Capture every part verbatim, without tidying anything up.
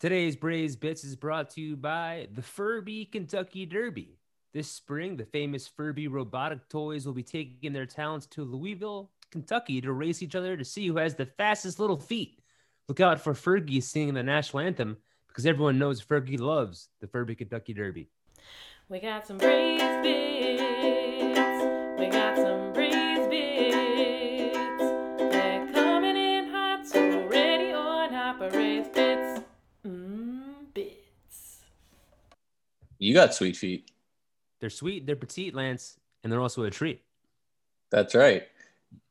Today's Braze Bits is brought to you by the Furby Kentucky Derby. This spring, the famous Furby robotic toys will be taking their talents to Louisville, Kentucky to race each other to see who has the fastest little feet. Look out for Fergie singing the national anthem because everyone knows Fergie loves the Furby Kentucky Derby. We got some Braze Bits. We got some Braze Bits. They're coming in hot, so ready or not, but Braze Bits. You got sweet feet. They're sweet, they're petite, Lance, and they're also a treat. That's right.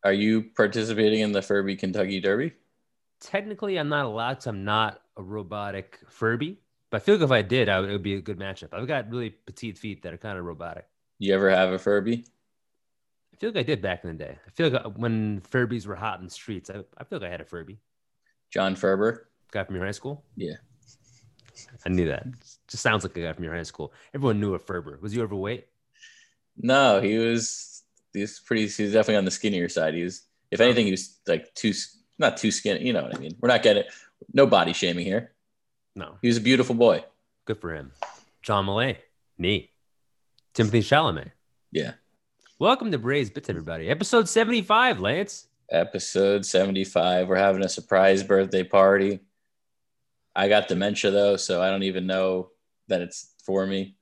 Are you participating in the Furby Kentucky Derby? Technically, I'm not allowed to. I'm not a robotic Furby, but I feel like if I did, I would, it would be a good matchup. I've got really petite feet that are kind of robotic. You ever have a Furby? I feel like I did back in the day. I feel like when Furbies were hot in the streets, I, I feel like I had a Furby. John Ferber? Guy from your high school? Yeah. I knew that. Just sounds like a guy from your high school. Everyone knew a Ferber. Was he overweight? No, he was. He's pretty. He's definitely on the skinnier side. He was, if anything, he was like too, not too skinny. You know what I mean? We're not getting no body shaming here. No, he was a beautiful boy. Good for him. John Mulaney, knee. Timothy Chalamet. Yeah. Welcome to Braze Bits, everybody. Episode seventy-five, Lance. Episode seventy-five. We're having a surprise birthday party. I got dementia though, so I don't even know that it's for me.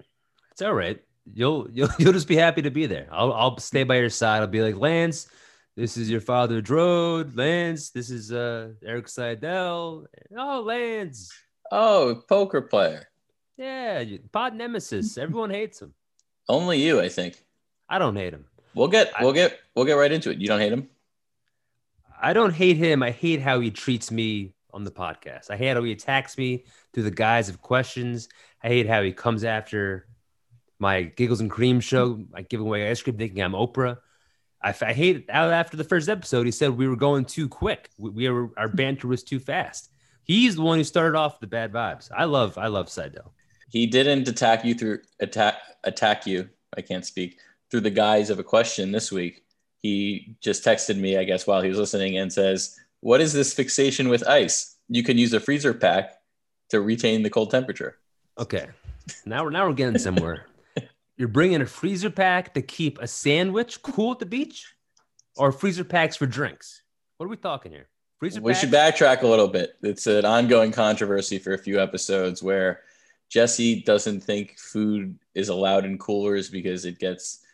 It's all right. You'll you'll you'll just be happy to be there. I'll I'll stay by your side. I'll be like, Lance, this is your father's road. Lance, this is uh, Eric Seidel. Oh, Lance. Oh, poker player. Yeah, pod nemesis. Everyone hates him. Only you, I think. I don't hate him. We'll get we'll I, get we'll get right into it. You don't hate him? I don't hate him. I hate how he treats me on the podcast. I hate how he attacks me through the guise of questions. I hate how he comes after my Giggles and Cream show. I give away ice cream thinking I'm Oprah. I, I hate how after the first episode, he said we were going too quick. We, we were, our banter was too fast. He's the one who started off the bad vibes. I love, I love Seidel. He didn't attack you through attack, attack you. I can't speak through the guise of a question this week. He just texted me, I guess, while he was listening and says, what is this fixation with ice? You can use a freezer pack to retain the cold temperature. Okay. Now we're now we're getting somewhere. You're bringing a freezer pack to keep a sandwich cool at the beach, or freezer packs for drinks? What are we talking here? Freezer we packs? Should backtrack a little bit. It's an ongoing controversy for a few episodes where Jesse doesn't think food is allowed in coolers because it gets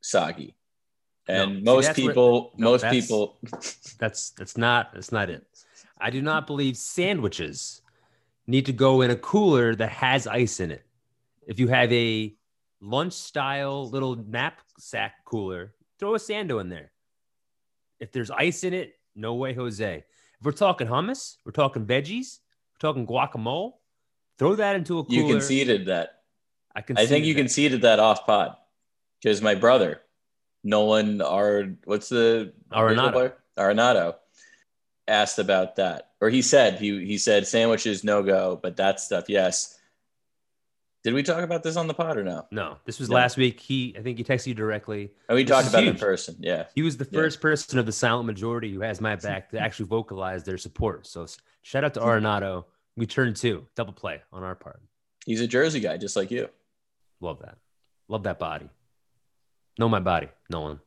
soggy. And no, most see, people, where, no, most that's, people, that's, that's not, that's not it. I do not believe sandwiches need to go in a cooler that has ice in it. If you have a lunch style little knapsack cooler, throw a Sando in there. If there's ice in it, no way, Jose. If we're talking hummus, we're talking veggies, we're talking guacamole, throw that into a cooler. You conceded that. I conceded I think you that. conceded that off pod because my brother, Nolan Ar- what's the Arenado. Arenado asked about that, or he said he he said sandwiches no go, but that stuff yes. Did we talk about this on the pod or no? No, this was no. last week. He I think he texted you directly. And we this talked about huge. it in person. Yeah, he was the first yeah. person of the silent majority who has my back to actually vocalize their support. So shout out to Arenado. We turned two double play on our part. He's a Jersey guy, just like you. Love that. Love that body. Know my body, no one.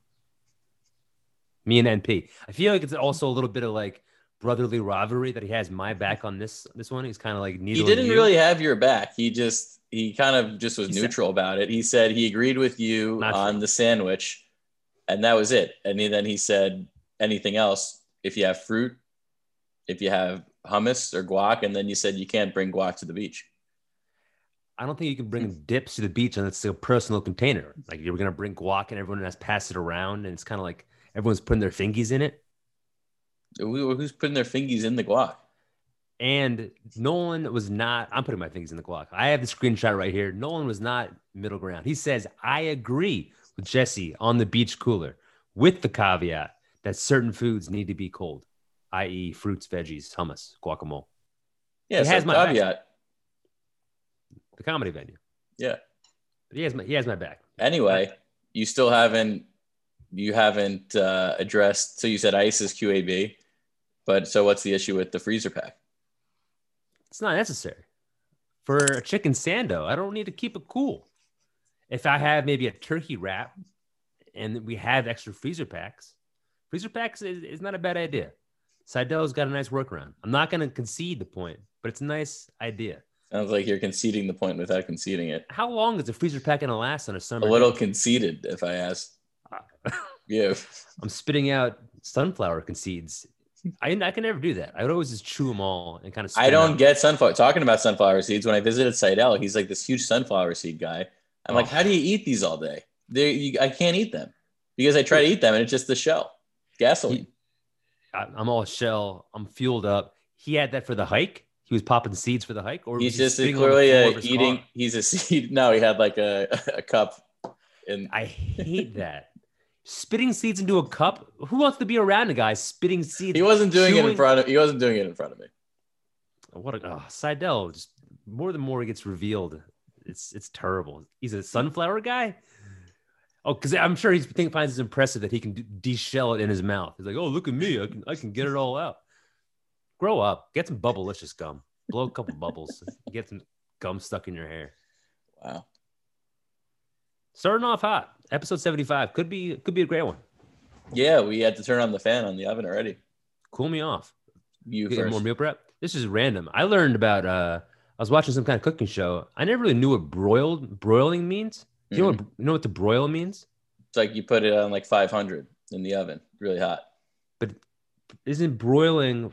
Me and N P. I feel like it's also a little bit of like brotherly rivalry that he has my back on this this one. He's kind of like needling. He didn't you. really have your back. He just he kind of just was he neutral said, about it. He said he agreed with you on true. the sandwich, and that was it. And then he said anything else. If you have fruit, if you have hummus or guac, and then you said you can't bring guac to the beach. I don't think you can bring dips to the beach unless it's a personal container. Like you're going to bring guac and everyone has passed it around and it's kind of like everyone's putting their fingies in it. Who's putting their fingies in the guac? And Nolan was not, I'm putting my fingers in the guac. I have the screenshot right here. Nolan was not middle ground. He says, I agree with Jesse on the beach cooler with the caveat that certain foods need to be cold, that is fruits, veggies, hummus, guacamole. Yeah, so has my caveat. Back. The comedy venue. Yeah. But he has my he has my back. Anyway, you still haven't you haven't uh, addressed, so you said ice is Q A B, but so what's the issue with the freezer pack? It's not necessary. for a chicken sando. I don't need to keep it cool. If I have maybe a turkey wrap and we have extra freezer packs, freezer packs is, is not a bad idea. Seidel's got a nice workaround. I'm not going to concede the point, but it's a nice idea. Sounds like you're conceding the point without conceding it. How long is a freezer pack going to last on a summer? A little day? Conceited, if I asked. Yeah. I'm spitting out sunflower concedes. I, I can never do that. I would always just chew them all and kind of. I don't out. get sunflower. Talking about sunflower seeds, when I visited Seidel, he's like this huge sunflower seed guy. I'm oh. like, how do you eat these all day? They, you, I can't eat them because I try to eat them and it's just the shell, gasoline. He, I, I'm all shell. I'm fueled up. He had that for the hike. He was popping seeds for the hike, or he's just he clearly a eating. Car? He's a seed. No, he had like a, a cup. And I hate that. Spitting seeds into a cup. Who wants to be around a guy spitting seeds? He wasn't doing chewing... it in front of. He wasn't doing it in front of me. What a oh, Seidel! Just more than more, he gets revealed. It's it's terrible. He's a sunflower guy. Oh, because I'm sure he finds it impressive that he can de-shell it in his mouth. He's like, oh, look at me, I can I can get it all out. Grow up, get some bubblicious gum. Blow a couple bubbles. Get some gum stuck in your hair. Wow. Starting off hot. Episode seventy-five could be could be a great one. Yeah, we had to turn on the fan on the oven already. Cool me off. You get first. More meal prep. This is random. I learned about. Uh, I was watching some kind of cooking show. I never really knew what broiled broiling means. Do you mm-hmm. know what you know what to broil means? It's like you put it on like five hundred in the oven, really hot. But isn't broiling,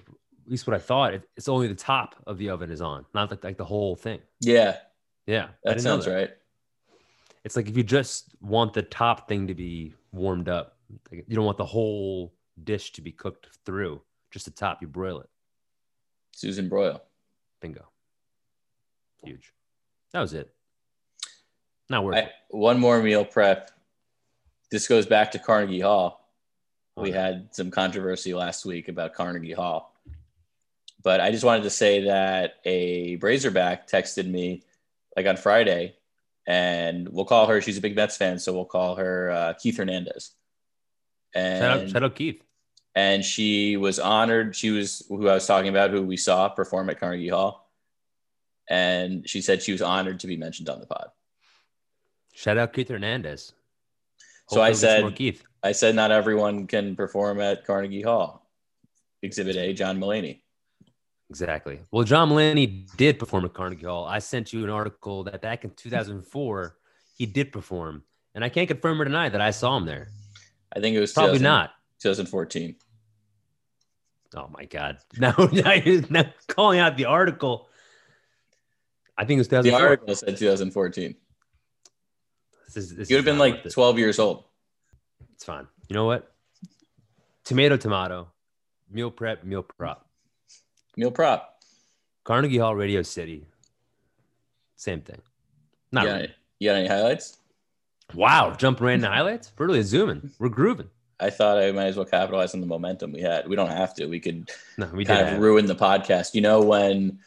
at least what I thought? It, it's only the top of the oven is on, not like like the whole thing. Yeah, yeah, that sounds that. right. It's like if you just want the top thing to be warmed up, like you don't want the whole dish to be cooked through, just the top, you broil it. Susan Broil. Bingo. Huge. That was it. Not worth I, it. One more meal prep. This goes back to Carnegie Hall. We okay. had some controversy last week about Carnegie Hall. But I just wanted to say that a Brazerback texted me like on Friday. And we'll call her, she's a big Mets fan, so we'll call her uh, Keith Hernandez. And, shout out, shout out Keith. And she was honored. She was who I was talking about, who we saw perform at Carnegie Hall. And she said she was honored to be mentioned on the pod. Shout out Keith Hernandez. Hope so I said, Keith. I said not everyone can perform at Carnegie Hall. Exhibit A, John Mulaney. Exactly. Well, John Mulaney did perform at Carnegie Hall. I sent you an article that back in two thousand four, he did perform. And I can't confirm or deny that I saw him there. I think it was probably not twenty fourteen. Oh, my God. Now, now, now calling out the article. I think it was twenty fourteen. The article said twenty fourteen. This is, this you would have been like twelve years old. It's fine. You know what? Tomato, tomato. Meal prep, meal prop. Meal prop. Carnegie Hall, Radio City. Same thing. Not you got, any, you got any highlights? Wow. Jumping right into highlights? We're really zooming. We're grooving. I thought I might as well capitalize on the momentum we had. We don't have to. We could no, we kind of ruin it. The podcast. You know when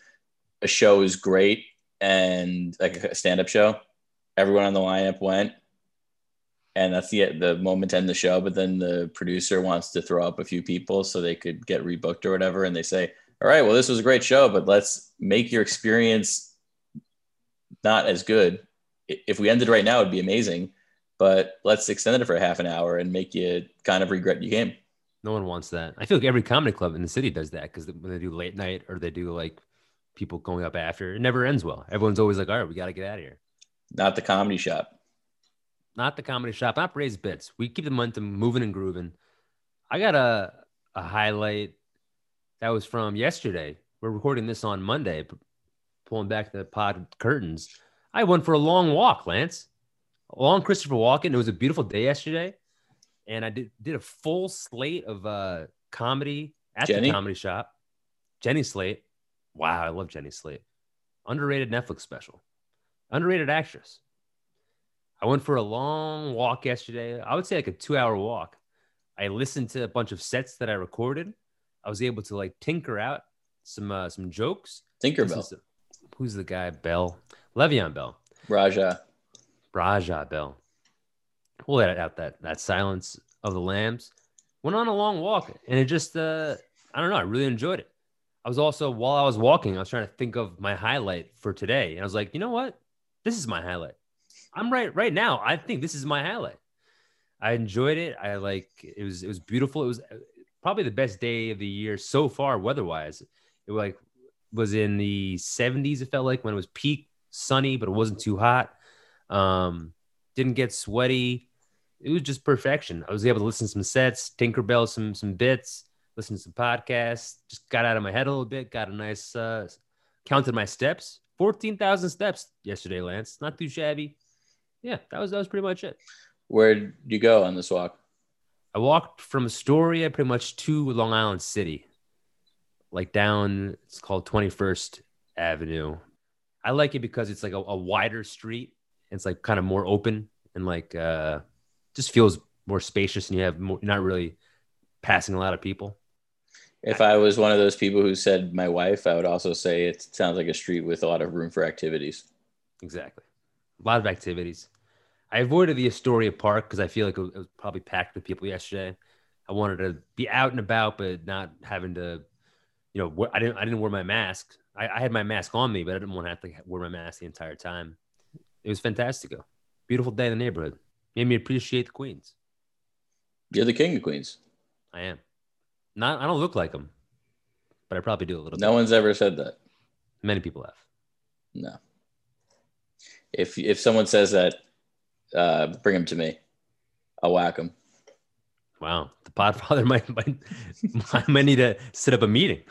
a show is great and like a stand-up show, everyone on the lineup went, and that's the, the moment to end the show, but then the producer wants to throw up a few people so they could get rebooked or whatever, and they say, all right, well, this was a great show, but let's make your experience not as good. If we ended right now, it'd be amazing, but let's extend it for a half an hour and make you kind of regret your game. No one wants that. I feel like every comedy club in the city does that because when they do late night or they do like people going up after, it never ends well. Everyone's always like, all right, we got to get out of here. Not the comedy shop. Not the comedy shop. Not Braze Bits. We keep the momentum moving and grooving. I got a, a highlight. That was from yesterday. We're recording this on Monday, pulling back the pod curtains. I went for a long walk, Lance. Along Christopher Walken. It was a beautiful day yesterday. And I did, did a full slate of uh, comedy at Jenny. The comedy shop. Jenny Slate. Wow, I love Jenny Slate. Underrated Netflix special. Underrated actress. I went for a long walk yesterday. I would say like a two-hour walk. I listened to a bunch of sets that I recorded. I was able to like tinker out some uh, some jokes. Tinkerbell. Who's the guy? Bell. Le'Veon Bell. Raja. Raja Bell. We'll edit out that that Silence of the Lambs. Went on a long walk and it just uh, I don't know. I really enjoyed it. I I was also, while I was walking, I was trying to think of my highlight for today. And I was like, you know what? This is my highlight. I'm right right now. I think this is my highlight. I enjoyed it. I like, it was, it was beautiful. It was probably the best day of the year so far, weather-wise. It like was in the seventies, it felt like, when it was peak sunny, but it wasn't too hot. Um, didn't get sweaty. It was just perfection. I was able to listen to some sets, Tinkerbell, some some bits, listen to some podcasts, just got out of my head a little bit, got a nice, uh, counted my steps, fourteen thousand steps yesterday, Lance. Not too shabby. Yeah, that was that was pretty much it. Where'd you go on this walk? I walked from Astoria pretty much to Long Island City, like down, it's called twenty-first Avenue. I like it because it's like a, a wider street. It's like kind of more open and like uh, just feels more spacious, and you have more, not really passing a lot of people. If I was one of those people who said my wife, I would also say it sounds like a street with a lot of room for activities. Exactly. A lot of activities. I avoided the Astoria Park because I feel like it was probably packed with people yesterday. I wanted to be out and about, but not having to, you know, wear, I didn't I didn't wear my mask. I, I had my mask on me, but I didn't want to have to wear my mask the entire time. It was fantastico. Beautiful day in the neighborhood. Made me appreciate the Queens. You're the king of Queens. I am. Not. I don't look like them, but I probably do a little bit. No one's ever said that. Many people have. No. If if someone says that, uh, bring him to me. I'll whack him. Wow. The Podfather might, might, might need to set up a meeting.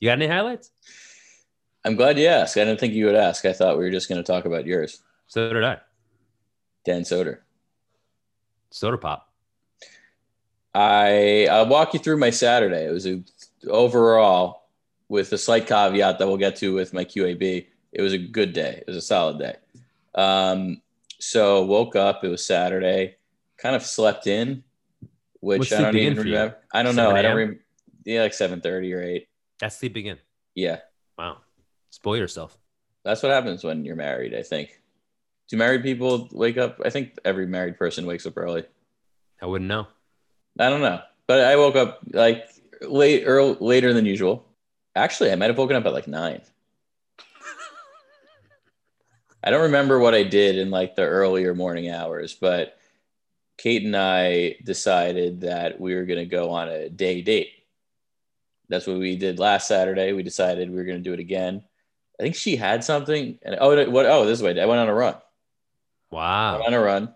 You got any highlights? I'm glad you asked. I didn't think you would ask. I thought we were just going to talk about yours. So did I. Dan Soder. Soder Pop. I, I'll walk you through my Saturday. It was a, overall, with a slight caveat that we'll get to with my Q A B, it was a good day. It was a solid day. Um, so woke up. It was Saturday. Kind of slept in, which What's I don't even remember. You? I don't know. I don't remember. Yeah, like seven thirty or eight. That's sleeping in. Yeah. Wow. Spoil yourself. That's what happens when you're married, I think. Do married people wake up? I think every married person wakes up early. I wouldn't know. I don't know. But I woke up like late, early, later than usual. Actually, I might have woken up at like nine. I don't remember what I did in like the earlier morning hours, but Kate and I decided that we were going to go on a day date. That's what we did last Saturday. We decided we were going to do it again. I think she had something. And oh, what? Oh, this is what I did. I went on a run. Wow. I went on a run.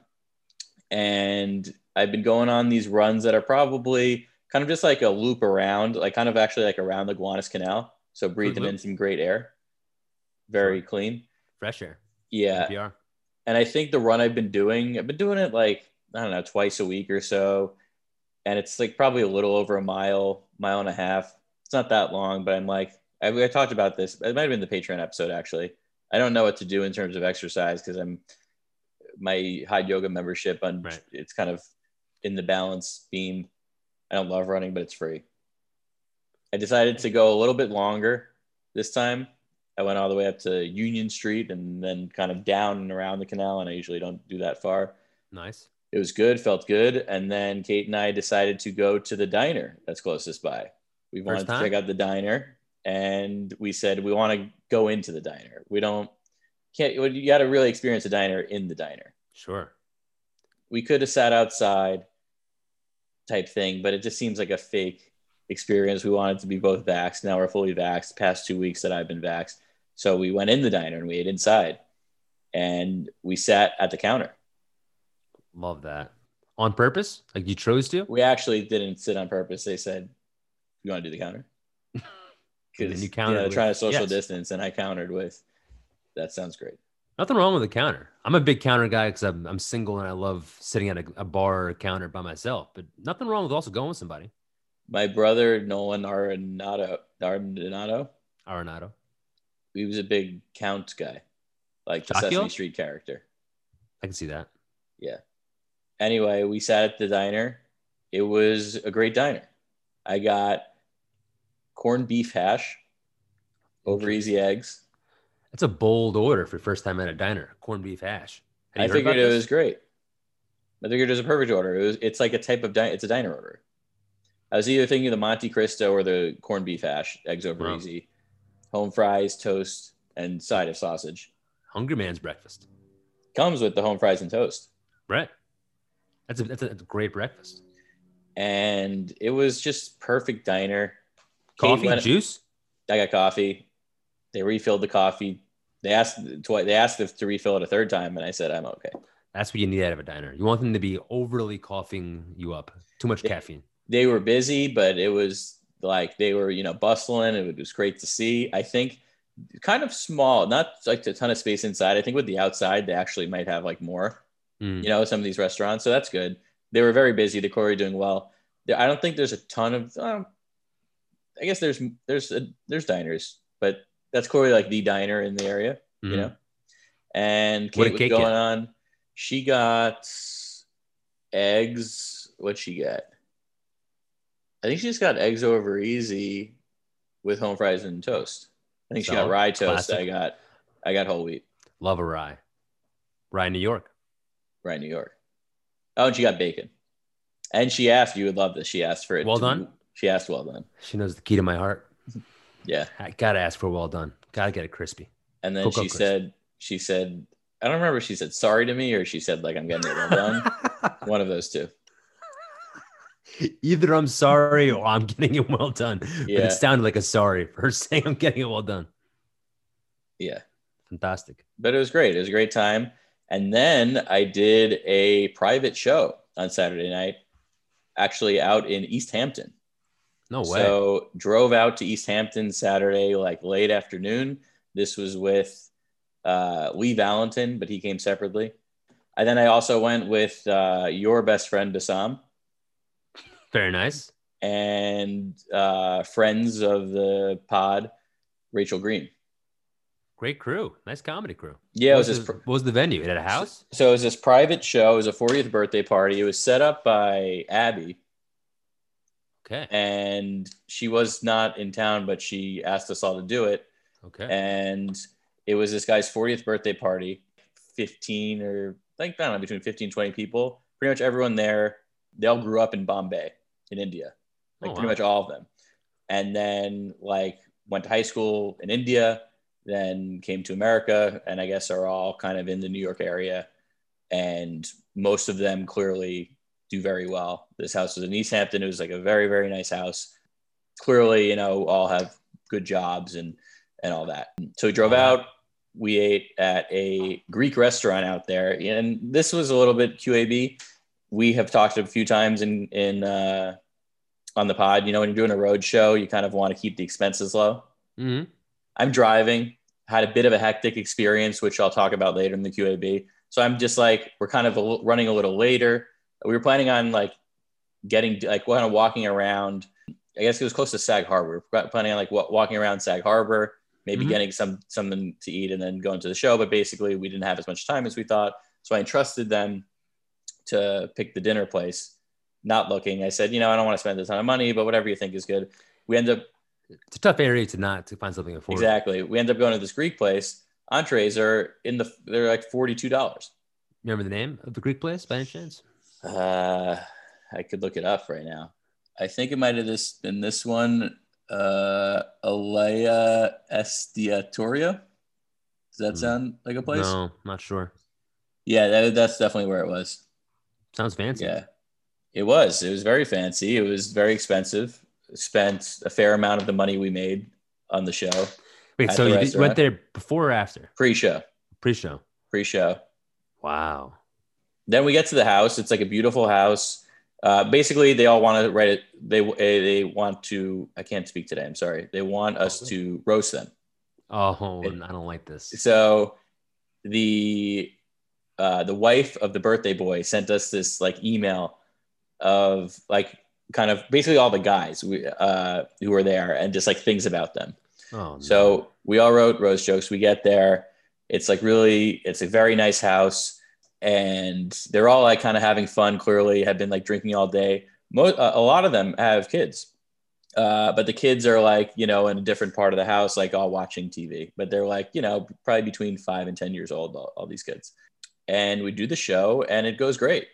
And I've been going on these runs that are probably kind of just like a loop around, like kind of actually like around the Gowanus Canal. So breathing Good in loop. Some great air. Very Sorry. Clean. Fresh air. Yeah. N P R. And I think the run I've been doing, I've been doing it like, I don't know, twice a week or so. And it's like probably a little over a mile, mile and a half. It's not that long, but I'm like, I, I talked about this. It might've been the Patreon episode, actually. I don't know what to do in terms of exercise because I'm my high yoga membership, on, right. It's kind of in the balance beam. I don't love running, but it's free. I decided to go a little bit longer this time. I went all the way up to Union Street and then kind of down and around the canal. And I usually don't do that far. Nice. It was good. Felt good. And then Kate and I decided to go to the diner that's closest by. We wanted to check out the diner and we said, we want to go into the diner. We don't can't, you got to really experience a diner in the diner. Sure. We could have sat outside type thing, but it just seems like a fake experience. We wanted to be both vaxxed. Now we're fully vaxxed past two weeks that I've been vaxxed. So we went in the diner and we ate inside and we sat at the counter. Love that. On purpose? Like you chose to? We actually didn't sit on purpose. They said, you want to do the counter? Because you countered, you know, they're trying to social yes. distance, and I countered with, that sounds great. Nothing wrong with the counter. I'm a big counter guy because I'm, I'm single and I love sitting at a, a bar or a counter by myself, but nothing wrong with also going with somebody. My brother, Nolan Arenado, Arenado, Arenado. He was a big count guy, like the Sesame Street character. I can see that. Yeah. Anyway, we sat at the diner. It was a great diner. I got corned beef hash over easy eggs. That's a bold order for your first time at a diner. Corned beef hash. I figured it was great. I figured it was a perfect order. It was, it's like a type of diner. It's a diner order. I was either thinking the Monte Cristo or the corned beef hash, eggs over wow. easy, home fries, toast, and side of sausage. Hungry man's breakfast comes with the home fries and toast. Right. That's a, that's a, that's a great breakfast. And it was just perfect diner. Coffee and juice? I got coffee. They refilled the coffee. They asked twice. They asked if to refill it a third time, and I said, I'm okay. That's what you need out of a diner. You want them to be overly coughing you up. Too much they, caffeine. They were busy, but it was like they were, you know, bustling. It was great to see. I think kind of small, not like a ton of space inside. I think with the outside, they actually might have like more, mm. you know, some of these restaurants. So that's good. They were very busy. The Corey doing well. I don't think there's a ton of, um, I guess there's, there's, a, there's diners, but that's Corey, like the diner in the area, mm. you know, and Kate was going get? on. She got eggs. What'd she get? I think she just got eggs over easy with home fries and toast. I think so, she got rye toast. Classic. I got, I got whole wheat. Love a rye. Rye, New York. Rye, New York. Oh, and she got bacon. And she asked, you would love this. She asked for it. Well done. She asked, well done. She knows the key to my heart. Yeah. I gotta ask for well done. Gotta get it crispy. And then Cocoa she crispy. said, she said, I don't remember if she said sorry to me or she said like, I'm getting it well done. One of those two. Either I'm sorry or I'm getting it well done. Yeah. But it sounded like a sorry for her saying I'm getting it well done. Yeah. Fantastic. But it was great. It was a great time. And then I did a private show on Saturday night, actually out in East Hampton. No way. So drove out to East Hampton Saturday, like late afternoon. This was with uh, Lee Valentin, but he came separately. And then I also went with uh, your best friend, Bassam. Very nice. And uh, friends of the pod, Rachel Green. Great crew. Nice comedy crew. Yeah. What it was, was this, pr- what was the venue? It had a house? So it was this private show. It was a fortieth birthday party. It was set up by Abby. Okay. And she was not in town, but she asked us all to do it. Okay. And it was this guy's fortieth birthday party. fifteen or like, I don't know, between fifteen and twenty people. Pretty much everyone there. They all grew up in Bombay, in India. Like oh, pretty wow. much all of them. And then like went to high school in India. Then came to America, and I guess are all kind of in the New York area. And most of them clearly do very well. This house was in East Hampton. It was like a very, very nice house. Clearly, you know, all have good jobs and, and all that. So we drove out. We ate at a Greek restaurant out there. And this was a little bit Q A B. We have talked a few times in, in uh, on the pod. You know, when you're doing a road show, you kind of want to keep the expenses low. Mm-hmm. I'm driving, had a bit of a hectic experience, which I'll talk about later in the Q A B. So I'm just like, we're kind of a, running a little later. We were planning on like getting, like kind of walking around, I guess it was close to Sag Harbor. We were planning on like what, walking around Sag Harbor, maybe mm-hmm. getting some something to eat and then going to the show. But basically we didn't have as much time as we thought. So I entrusted them to pick the dinner place, not looking. I said, you know, I don't want to spend a ton of money, but whatever you think is good. We end up, it's a tough area to not to find something affordable. Exactly. We end up going to this Greek place. Entrees are in the, they're like forty-two dollars. Remember the name of the Greek place by any chance? Uh, I could look it up right now. I think it might have this been this one. Uh, Alia Estiatorio. Does that mm. sound like a place? No, not sure. Yeah, that, that's definitely where it was. Sounds fancy. Yeah, it was. It was very fancy. It was very expensive. Spent a fair amount of the money we made on the show. Wait, so you did, went there before or after? Pre-show. Pre-show. Pre-show. Wow. Then we get to the house. It's like a beautiful house. Uh, basically, they all want to write it. They they want to. I can't speak today. I'm sorry. They want us oh, to roast them. Oh, and, I don't like this. So the uh, the wife of the birthday boy sent us this like email of like. kind of basically all the guys we, uh, who were there and just like things about them. Oh, no. So we all wrote roast jokes. We get there. It's like really, it's a very nice house. And they're all like kind of having fun. Clearly have been like drinking all day. Most, uh, a lot of them have kids. Uh, but the kids are like, you know, in a different part of the house, like all watching T V, but they're like, you know, probably between five and ten years old, all, all these kids. And we do the show and it goes great.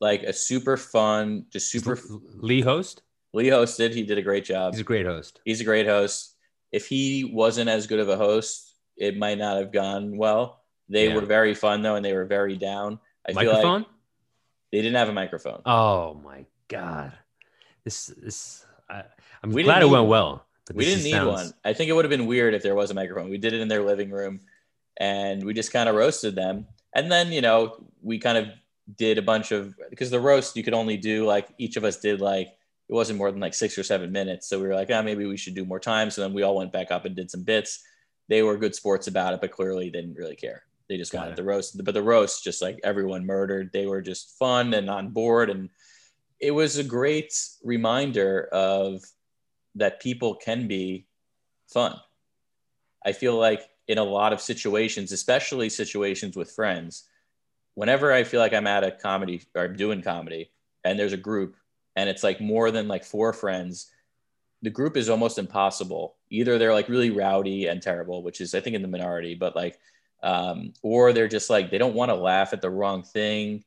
Like a super fun, just super Lee host. Lee hosted. He did a great job. He's a great host. He's a great host. If he wasn't as good of a host, it might not have gone well. They yeah. were very fun, though, and they were very down. I microphone? Feel like they didn't have a microphone. Oh, my God. This is... I'm we glad it went well. We didn't need sounds... one. I think it would have been weird if there was a microphone. We did it in their living room, and we just kind of roasted them. And then, you know, we kind of did a bunch of... Because the roast, you could only do, like, each of us did, like... It wasn't more than like six or seven minutes. So we were like, ah, oh, maybe we should do more time. So then we all went back up and did some bits. They were good sports about it, but clearly they didn't really care. They just Got wanted it. the roast. But the roast, just like everyone murdered. They were just fun and on board. And it was a great reminder of that people can be fun. I feel like in a lot of situations, especially situations with friends, whenever I feel like I'm at a comedy or I'm doing comedy and there's a group, and it's like more than like four friends, the group is almost impossible. Either they're like really rowdy and terrible, which is I think in the minority, but like, um, or they're just like, they don't want to laugh at the wrong thing.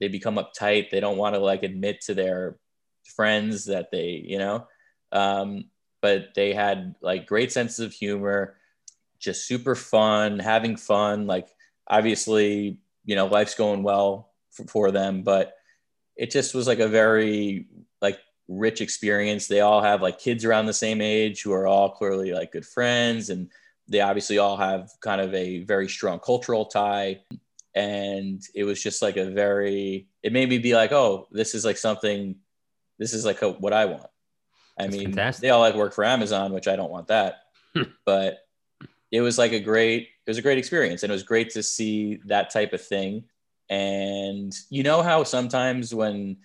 They become uptight. They don't want to like admit to their friends that they, you know, um, but they had like great senses of humor, just super fun, having fun. Like obviously, you know, life's going well for, for them, but it just was like a very like rich experience. They all have like kids around the same age who are all clearly like good friends. And they obviously all have kind of a very strong cultural tie. And it was just like a very, it made me be like, oh, this is like something, this is like a, what I want. I That's mean, fantastic. They all like work for Amazon, which I don't want that, but it was like a great, it was a great experience. And it was great to see that type of thing. And you know how sometimes when,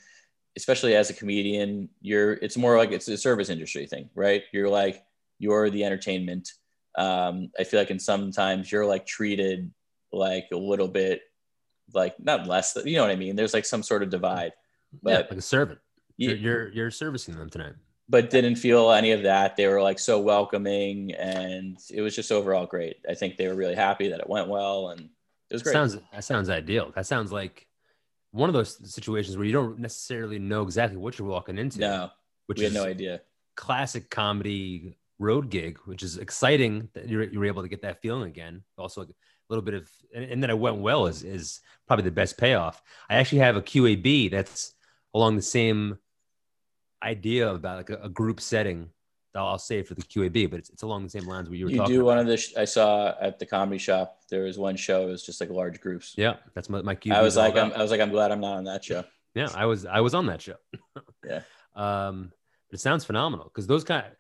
especially as a comedian, you're, it's more like it's a service industry thing, right? You're like, you're the entertainment. Um, I feel like in sometimes you're like treated like a little bit, like not less, you know what I mean? There's like some sort of divide. But yeah, like a servant. You're, yeah. you're, you're servicing them tonight. But didn't feel any of that. They were like so welcoming and it was just overall great. I think they were really happy that it went well and it was great. That sounds, that sounds ideal. That sounds like one of those situations where you don't necessarily know exactly what you're walking into. No, which we had no idea. Classic comedy road gig, which is exciting that you were able to get that feeling again. Also, a little bit of, and, and then it went well is, is probably the best payoff. I actually have a Q A B that's along the same idea about like a, a group setting. I'll save for the Q A B, but it's, it's along the same lines where you were you talking do about. One of the sh- I saw at the comedy shop there was one show, it was just like large groups. Yeah, that's my, my Q A B. I was like I'm, I was like I'm glad I'm not on that show. Yeah, I was I was on that show. Yeah. Um but it sounds phenomenal because those kind of,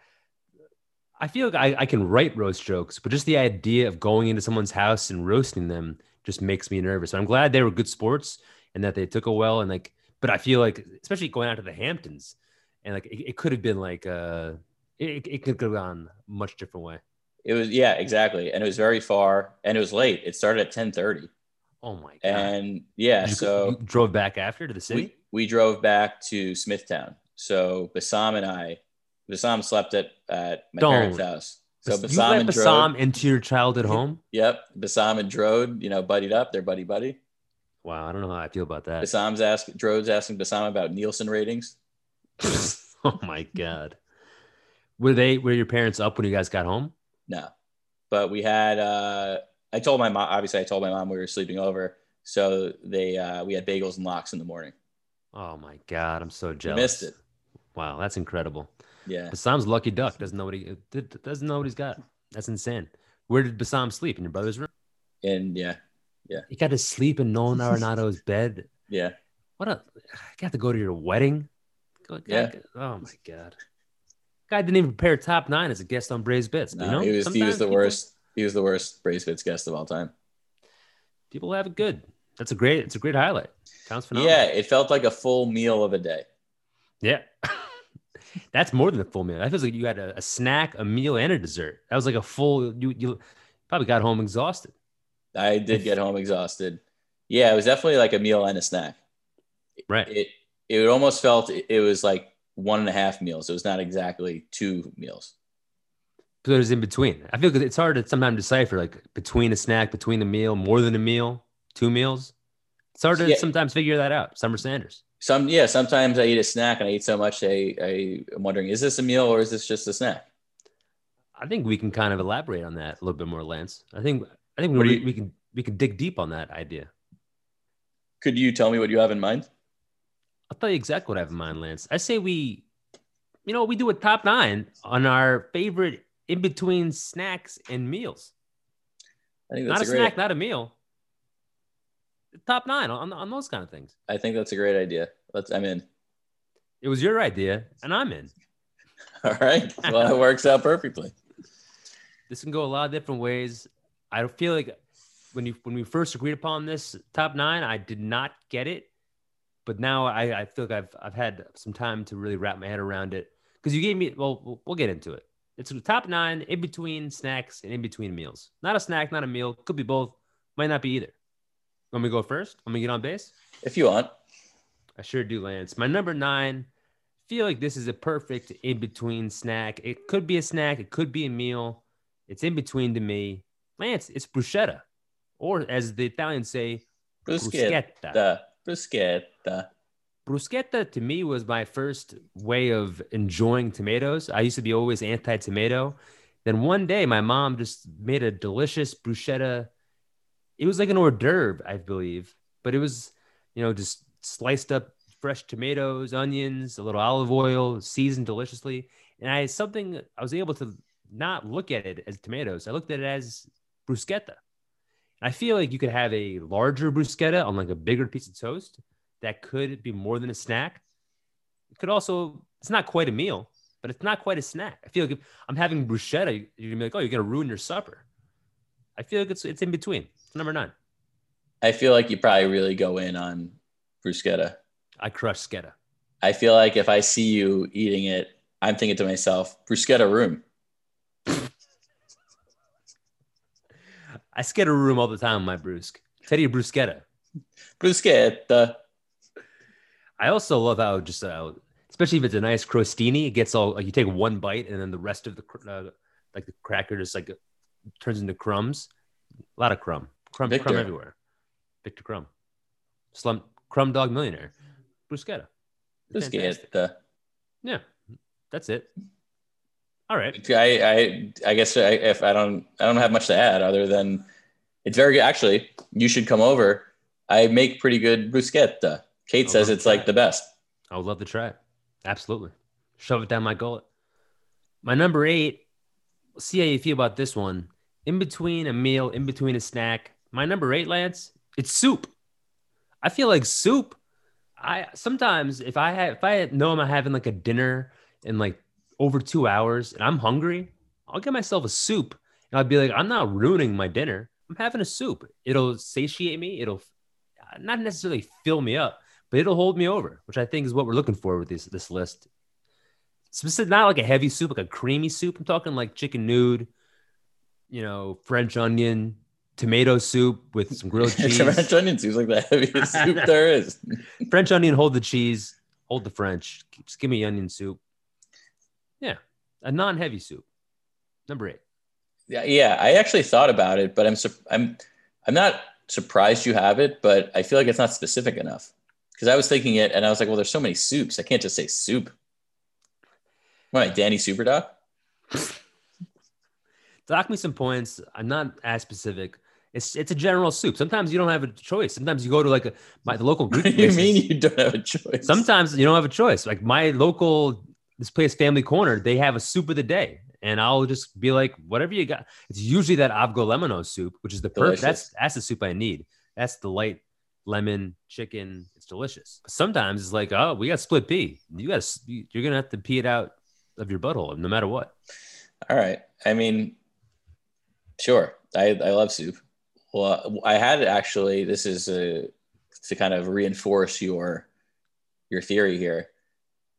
I feel like I, I can write roast jokes, but just the idea of going into someone's house and roasting them just makes me nervous. So I'm glad they were good sports and that they took a well and like but I feel like especially going out to the Hamptons and like it, it could have been like uh It, it could go on a much different way. It was, yeah, exactly. And it was very far and it was late. It started at ten thirty. Oh my God. And yeah, you, so. You drove back after to the city? We, we drove back to Smithtown. So Bassam and I, Bassam slept at, at my Don't. parents' house. So Bassam you let and Bassam drove, into your childhood home? Yep. Bassam and Drode, you know, buddied up. They're buddy buddy. Wow. I don't know how I feel about that. Bassam's ask, Drode's asking Bassam about Nielsen ratings. Oh my God. Were they, were your parents up when you guys got home? No, but we had, uh, I told my mom, obviously I told my mom we were sleeping over. So they, uh, we had bagels and lox in the morning. Oh my God. I'm so jealous. You missed it. Wow. That's incredible. Yeah. Bassam's lucky duck. Doesn't know what he, doesn't know what he's got. That's insane. Where did Bassam sleep? In your brother's room? And yeah. Yeah. He got to sleep in Nolan Arenado's bed. Yeah. What a, I got to go to your wedding. Go, yeah. Go, oh my God. Guy didn't even prepare top nine as a guest on Braze Bits. No, you know, he was he was the people, worst. He was the worst Braze Bits guest of all time. People have it good. That's a great. It's a great highlight. Sounds phenomenal. Yeah, it felt like a full meal of a day. Yeah, that's more than a full meal. That feels like you had a, a snack, a meal, and a dessert. That was like a full. You you probably got home exhausted. I did get home exhausted. Yeah, it was definitely like a meal and a snack. Right. It it almost felt it, it was like. One and a half meals. It was not exactly two meals. So it was in between. I feel like it's hard to sometimes decipher like between a snack, between a meal, more than a meal, two meals. It's hard to yeah. sometimes figure that out. Summer Sanders. Some yeah. Sometimes I eat a snack and I eat so much I, I am wondering, is this a meal or is this just a snack? I think we can kind of elaborate on that a little bit more, Lance. I think I think we, you, we can we can dig deep on that idea. Could you tell me what you have in mind? I'll tell you exactly what I have in mind, Lance. I say we, you know, we do a top nine on our favorite in between snacks and meals. I think that's not a, a great... snack, not a meal. Top nine on on those kind of things. I think that's a great idea. Let's. I'm in. It was your idea, and I'm in. All right. Well, it works out perfectly. This can go a lot of different ways. I feel like when you when we first agreed upon this top nine, I did not get it, but now I, I feel like I've I've had some time to really wrap my head around it because you gave me. Well, we'll get into it. It's the top nine in between snacks and in between meals. Not a snack, not a meal. Could be both. Might not be either. Want me to go first? Want me to get on base? If you want. I sure do, Lance. My number nine, I feel like this is a perfect in-between snack. It could be a snack. It could be a meal. It's in-between to me. Lance, it's bruschetta. Or as the Italians say, bruschetta. Bruschetta. Bruschetta to me was my first way of enjoying tomatoes. I used to be always anti-tomato. Then one day, my mom just made a delicious bruschetta. It was like an hors d'oeuvre, I believe, but it was, you know, just sliced up fresh tomatoes, onions, a little olive oil, seasoned deliciously. And I something I was able to not look at it as tomatoes. I looked at it as bruschetta. I feel like you could have a larger bruschetta on like a bigger piece of toast. That could be more than a snack. It could also, it's not quite a meal, but it's not quite a snack. I feel like if I'm having bruschetta, you're gonna be like, oh, you're gonna ruin your supper. I feel like it's it's in between. It's number nine. I feel like you probably really go in on bruschetta. I crush sketta. I feel like if I see you eating it, I'm thinking to myself, bruschetta room. I sketta room all the time, my brusque. Teddy bruschetta. Bruschetta. I also love how just, uh, especially if it's a nice crostini, it gets all, like you take one bite and then the rest of the, uh, like the cracker just like turns into crumbs. A lot of crumb. Crumb, Victor. Crumb everywhere. Victor Crumb. Slum, crumb dog millionaire. Bruschetta. Bruschetta. Yeah, that's it. All right. I, I, I guess I, if I don't, I don't have much to add other than it's very good. Actually, you should come over. I make pretty good bruschetta. Kate I'll says it's like it. the best. I would love to try it. Absolutely. Shove it down my gullet. My number eight, we'll see how you feel about this one. In between a meal, in between a snack. My number eight, Lance, it's soup. I feel like soup. I sometimes if I have, if I know I'm having like a dinner in like over two hours and I'm hungry, I'll get myself a soup and I'll be like, I'm not ruining my dinner. I'm having a soup. It'll satiate me. It'll not necessarily fill me up, but it'll hold me over, which I think is what we're looking for with this this list. Specific, not like a heavy soup, like a creamy soup. I'm talking like chicken noodle, you know, French onion, tomato soup with some grilled cheese. French onion soup is like the heaviest soup there is. French onion, hold the cheese, hold the French. Just give me onion soup. Yeah, a non-heavy soup. Number eight. Yeah, yeah. I actually thought about it, but I'm su- I'm I'm not surprised you have it, but I feel like it's not specific enough. Because I was thinking it, and I was like, well, there's so many soups. I can't just say soup. What am I, Danny Superdog? Dock me some points. I'm not as specific. It's it's a general soup. Sometimes you don't have a choice. Sometimes you go to like a, my the local Greek places. What do you mean you don't have a choice? Sometimes you don't have a choice. Like my local, this place, Family Corner, they have a soup of the day. And I'll just be like, whatever you got. It's usually that avgolemano soup, which is the perfect. That's, that's the soup I need. That's the light. Lemon, chicken, it's delicious. Sometimes it's like, oh, we got split pea. You got, you're gonna have to pee it out of your butthole, no matter what. All right. I mean, sure. I, I love soup. Well, I had actually. This is a, to kind of reinforce your your theory here.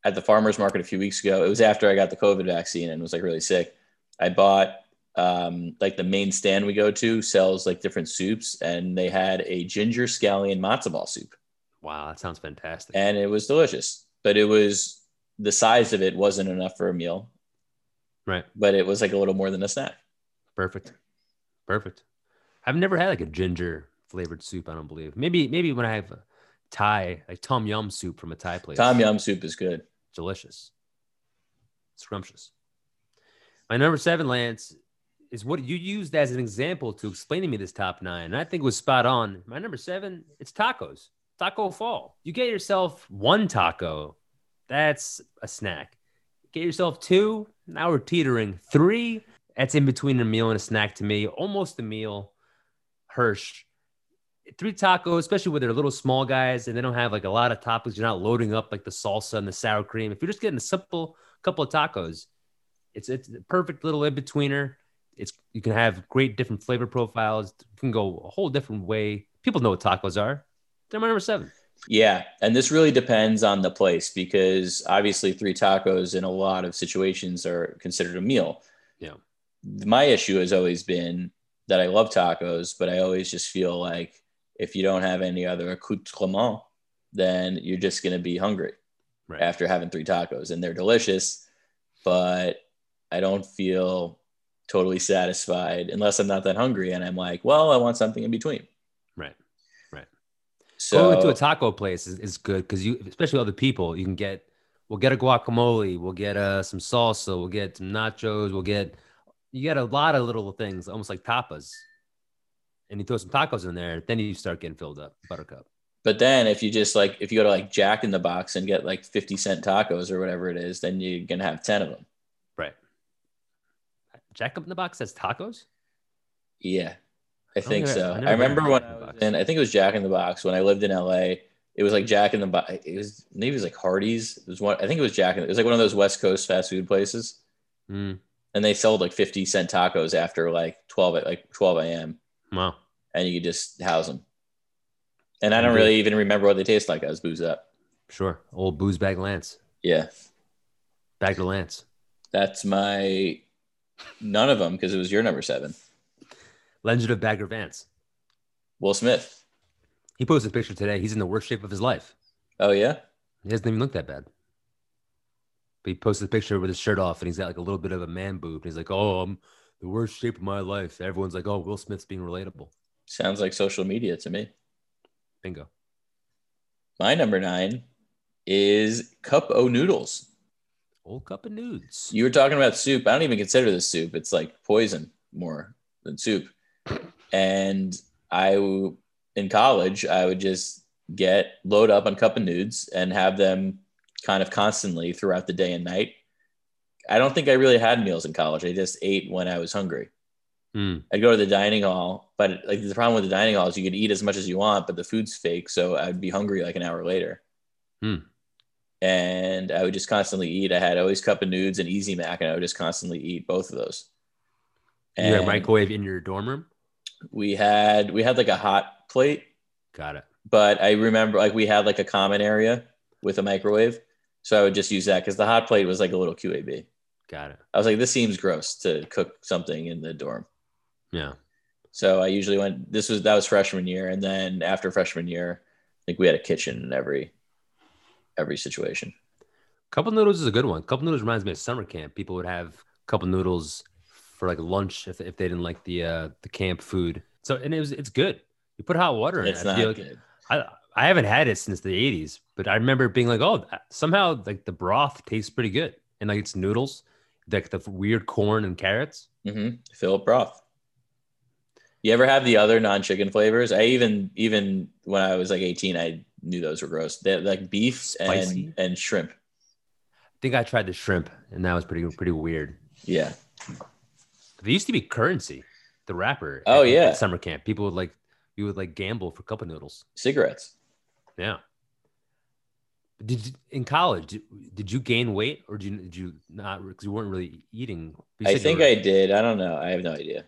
At the farmer's market a few weeks ago, it was after I got the COVID vaccine and was like really sick. I bought um like the main stand we go to sells like different soups, and they had a ginger scallion matzo ball soup. Wow, that sounds fantastic. And it was delicious, but it was the size of it wasn't enough for a meal, right? But it was like a little more than a snack. Perfect perfect I've never had like a ginger flavored soup. I don't believe maybe maybe when I have Thai, like Tom Yum soup from a Thai place. Tom Yum soup is good. Delicious. Scrumptious. My number seven, Lance, is what you used as an example to explain to me this top nine. And I think it was spot on. My number seven, it's tacos. Taco fall. You get yourself one taco, that's a snack. Get yourself two, now we're teetering. Three, that's in between a meal and a snack to me. Almost a meal. Hirsch. Three tacos, especially when they're little small guys and they don't have like a lot of toppings. You're not loading up like the salsa and the sour cream. If you're just getting a simple couple of tacos, it's it's a perfect little in-betweener. It's you can have great different flavor profiles. You can go a whole different way. People know what tacos are. They're my number seven. Yeah. And this really depends on the place because obviously three tacos in a lot of situations are considered a meal. Yeah. My issue has always been that I love tacos, but I always just feel like if you don't have any other accoutrement, then you're just going to be hungry right after having three tacos. And they're delicious, but I don't feel totally satisfied unless I'm not that hungry. And I'm like, well, I want something in between. Right. So going to a taco place is, is good because you, especially other people, you can get, we'll get a guacamole, we'll get uh, some salsa, we'll get some nachos, we'll get, you get a lot of little things, almost like tapas. And you throw some tacos in there, then you start getting filled up, buttercup. But then if you just like, if you go to like Jack in the Box and get like fifty cent tacos or whatever it is, then you're going to have ten of them. Right. Jack in the Box has tacos? Yeah. I think I so. I, I remember when I was in, I think it was Jack in the Box when I lived in L A. It was like Jack in the Box. It was maybe it was like Hardee's. It was one. I think it was Jack in. It was like one of those West Coast fast food places. Mm. And they sold like fifty cent tacos after like twelve like twelve a m Wow. And you could just house them. And I don't really even remember what they taste like. I was boozed up. Sure, old booze bag Lance. Yeah. Bag to Lance. That's my none of them because it was your number seven. Legend of Bagger Vance. Will Smith. He posted a picture today. He's in the worst shape of his life. Oh, yeah? He doesn't even look that bad. But he posted a picture with his shirt off, and he's got like a little bit of a man boob. And he's like, oh, I'm the worst shape of my life. Everyone's like, oh, Will Smith's being relatable. Sounds like social media to me. Bingo. My number nine is Cup O' Noodles. Old Cup of Nudes. You were talking about soup. I don't even consider this soup. It's like poison more than soup. And I, in college, I would just get load up on Cup of Nudes and have them kind of constantly throughout the day and night. I don't think I really had meals in college. I just ate when I was hungry. Mm. I'd go to the dining hall, but like the problem with the dining hall is you could eat as much as you want, but the food's fake. So I'd be hungry like an hour later. Mm. And I would just constantly eat. I had always Cup of Nudes and Easy Mac, and I would just constantly eat both of those. And you had a microwave in your dorm room? We had we had like a hot plate. Got it. But I remember like we had like a common area with a microwave. So I would just use that because the hot plate was like a little Q A B. Got it. I was like, this seems gross to cook something in the dorm. Yeah. So I usually went, this was, that was freshman year. And then after freshman year, I think we had a kitchen in every, every situation. Cup of noodles is a good one. Cup of noodles reminds me of summer camp. People would have cup of noodles for like lunch if, if they didn't like the uh, the camp food. So and it was it's good. You put hot water in. It's I feel not like, good. I I haven't had it since the eighties, but I remember being like, oh, somehow like the broth tastes pretty good, and like it's noodles, like the weird corn and carrots. Mm-hmm. Philip broth. You ever have the other non-chicken flavors? I even even when I was like eighteen, I knew those were gross. They're like beef Spicy. and and shrimp. I think I tried the shrimp, and that was pretty pretty weird. Yeah. There used to be Currency, the rapper. Oh at, yeah, at summer camp. People would like you would like gamble for cup of noodles, cigarettes. Yeah. Did you, in college? Did, did you gain weight, or did you, did you not? Because you weren't really eating. I think were, I did. I don't know. I have no idea.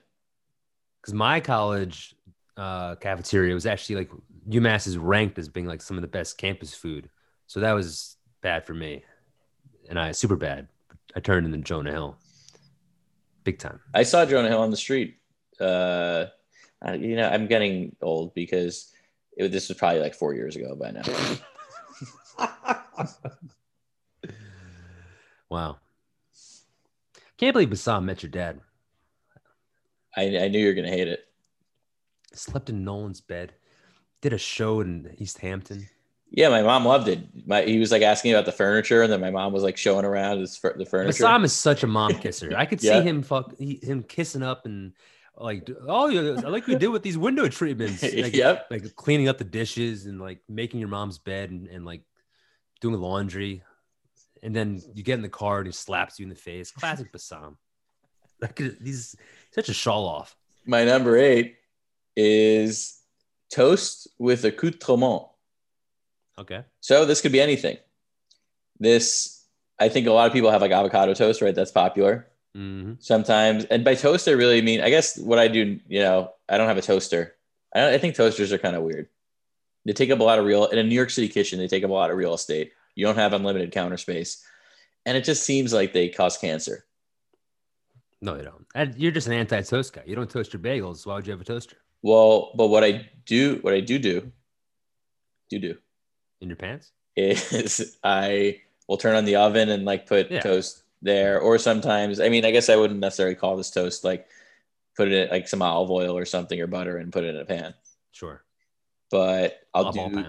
Because my college uh, cafeteria was actually like UMass is ranked as being like some of the best campus food. So that was bad for me, and I super bad. I turned into Jonah Hill. Big time. I saw Jonah Hill on the street. Uh, you know, I'm getting old because it, this was probably like four years ago by now. Wow. Can't believe Bassam met your dad. I, I knew you were going to hate it. Slept in Nolan's bed. Did a show in East Hampton. Yeah, my mom loved it. My, he was like asking about the furniture, and then my mom was like showing around his, the furniture. Bassam is such a mom kisser. I could see yeah. him fuck he, him kissing up and like, oh, I like we did with these window treatments. Like, yep. Like cleaning up the dishes and like making your mom's bed and, and like doing laundry. And then you get in the car and he slaps you in the face. Classic Bassam. Like, he's such a shawl off. My number eight is toast with accoutrement. Okay. So this could be anything. This, I think a lot of people have like avocado toast, right? That's popular. Mm-hmm. Sometimes. And by toast, I really mean, I guess what I do, you know, I don't have a toaster. I, don't, I think toasters are kind of weird. They take up a lot of real, in a New York City kitchen, they take up a lot of real estate. You don't have unlimited counter space. And it just seems like they cause cancer. No, they don't. And you're just an anti-toast guy. You don't toast your bagels. Why would you have a toaster? Well, but what I do, what I do do, do do. In your pants? Is I will turn on the oven and like put yeah. toast there. Or sometimes, I mean, I guess I wouldn't necessarily call this toast, like put it in like some olive oil or something or butter and put it in a pan. Sure. But I'll Love do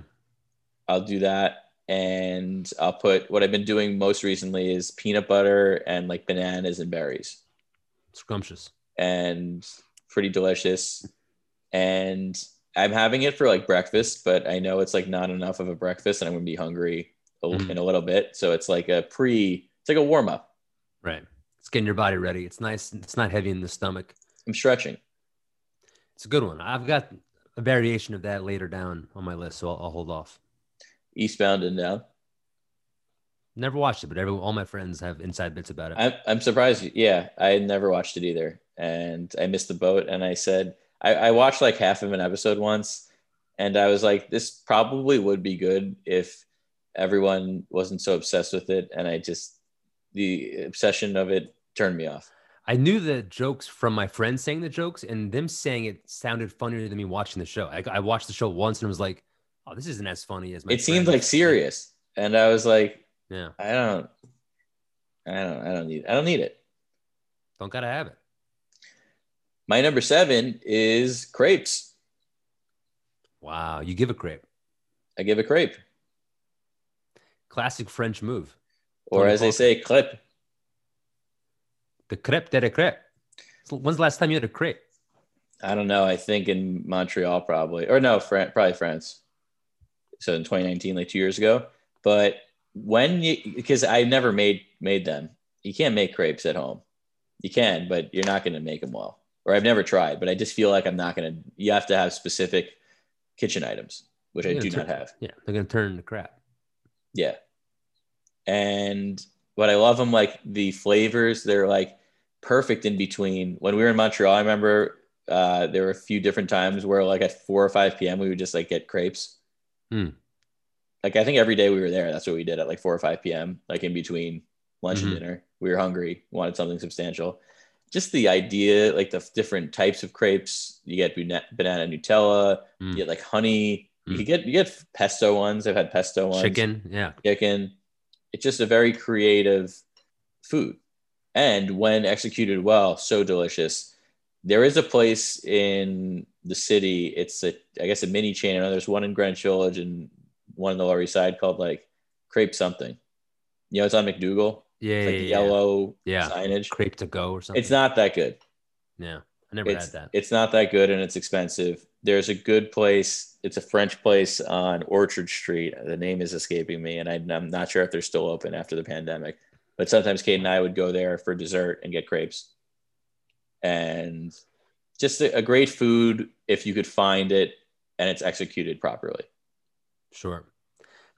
I'll do that. And I'll put, what I've been doing most recently is peanut butter and like bananas and berries. Scrumptious. And pretty delicious. And I'm having it for like breakfast, but I know it's like not enough of a breakfast and I'm going to be hungry mm. in a little bit. So it's like a pre, it's like a warm up. Right. It's getting your body ready. It's nice. It's not heavy in the stomach. I'm stretching. It's a good one. I've got a variation of that later down on my list. So I'll, I'll hold off. Eastbound and Down. Never watched it, but everyone, all my friends have inside bits about it. I'm, I'm surprised. Yeah. I never watched it either. And I missed the boat. And I said, I, I watched like half of an episode once and I was like, this probably would be good if everyone wasn't so obsessed with it. And I just, the obsession of it turned me off. I knew the jokes from my friends saying the jokes and them saying it sounded funnier than me watching the show. I, I watched the show once and was like, oh, this isn't as funny as my It seemed like serious. And I was like, yeah, I don't, I don't, I don't need, I don't need it. Don't gotta have it. My number seven is crepes. Wow. You give a crepe. I give a crepe. Classic French move. Or as they say, crepe. The crepe de la crepe. So when's the last time you had a crepe? I don't know. I think in Montreal probably. Or no, Fran- probably France. So in twenty nineteen, like two years ago. But when you, because I never made made them. You can't make crepes at home. You can, but you're not going to make them well. Or I've never tried, but I just feel like I'm not going to, you have to have specific kitchen items, which I do turn, not have. Yeah. They're going to turn into crap. Yeah. And, but I love them. Like the flavors, they're like perfect in between. When we were in Montreal, I remember uh, there were a few different times where like at four or five P M, we would just like get crepes. Hmm. Like, I think every day we were there, that's what we did at like four or five P M, like in between lunch mm-hmm. and dinner, we were hungry, wanted something substantial. Just the idea, like the different types of crepes. You get banana Nutella, mm. you get like honey, mm. you get you get pesto ones. I've had pesto ones. Chicken, yeah. Chicken. It's just a very creative food. And when executed well, so delicious. There is a place in the city. It's a, I guess a mini chain. I know there's one in Greenwich Village and one in the Lower East Side called like Crepe Something. You know, it's on McDougal. Yeah, it's like yeah, the yellow yeah. signage. Crepe to go or something. It's not that good. Yeah, I never it's, had that. It's not that good and it's expensive. There's a good place. It's a French place on Orchard Street. The name is escaping me, and I, I'm not sure if they're still open after the pandemic. But sometimes Kate and I would go there for dessert and get crepes. And just a, a great food if you could find it and it's executed properly. Sure.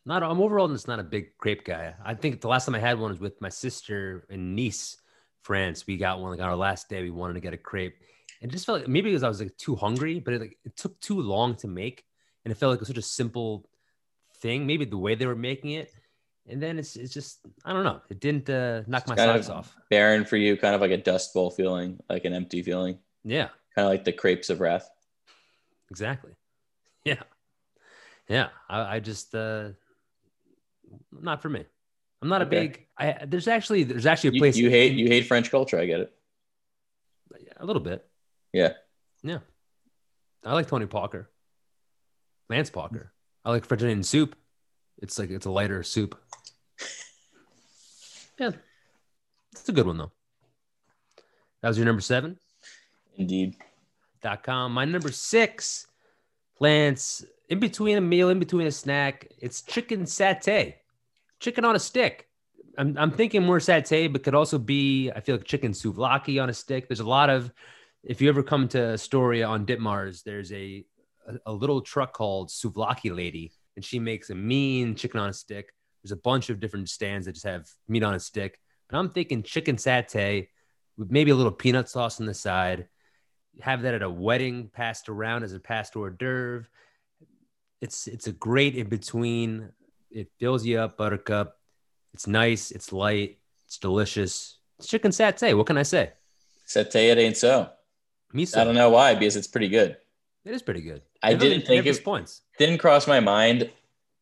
Not, I'm overall just not a big crepe guy. I think the last time I had one was with my sister in Nice, France. We got one like on our last day. We wanted to get a crepe, and it just felt like maybe because I was like too hungry, but it, like, it took too long to make, and it felt like it was such a simple thing. Maybe the way they were making it, and then it's it's just I don't know. It didn't uh, knock it's my socks of off. Barren for you, kind of like a dust bowl feeling, like an empty feeling. Yeah, kind of like the crepes of wrath. Exactly. Yeah, yeah. I, I just. Uh, Not for me. I'm not okay. a big. I there's actually there's actually a place you, you hate. You hate French culture. I get it. A little bit. Yeah. Yeah. I like Tony Parker. Lance Parker. I like French onion soup. It's like it's a lighter soup. Yeah, it's a good one though. That was your number seven. Indeed. Dot com. My number six, Lance. In between a meal, in between a snack, it's chicken satay, chicken on a stick. I'm I'm thinking more satay, but could also be, I feel like, chicken souvlaki on a stick. There's a lot of, if you ever come to Astoria on Ditmars, there's a, a, a little truck called Souvlaki Lady, and she makes a mean chicken on a stick. There's a bunch of different stands that just have meat on a stick. But I'm thinking chicken satay with maybe a little peanut sauce on the side. Have that at a wedding, passed around as a passed hors d'oeuvre. It's it's a great in-between. It fills you up, buttercup. It's nice. It's light. It's delicious. It's chicken satay. What can I say? Satay, it ain't so. Me so. I don't know why, because it's pretty good. It is pretty good. I They've didn't think it points. Didn't cross my mind.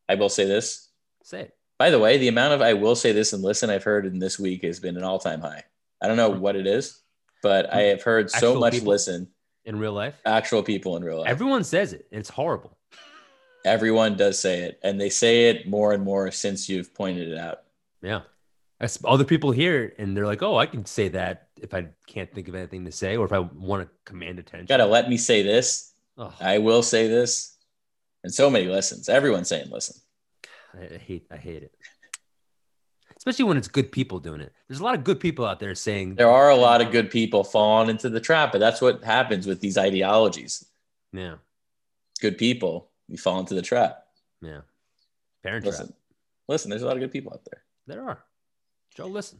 I will say this. Say it. By the way, the amount of I will say this and listen I've heard in this week has been an all-time high. I don't know what it is, but I have heard so actual much listen. In real life? Actual people in real life. Everyone says it. It's horrible. Everyone does say it, and they say it more and more since you've pointed it out. Yeah. Other people hear it, and they're like, oh, I can say that if I can't think of anything to say or if I want to command attention. Got to let me say this. Oh. I will say this. And so many listens. Everyone's saying listen. I hate I hate it. Especially when it's good people doing it. There's a lot of good people out there saying. There are a lot of good people falling into the trap, but that's what happens with these ideologies. Yeah. Good people, you fall into the trap. Yeah. Parent listen, trap. Listen, there's a lot of good people out there. There are. Joe, listen.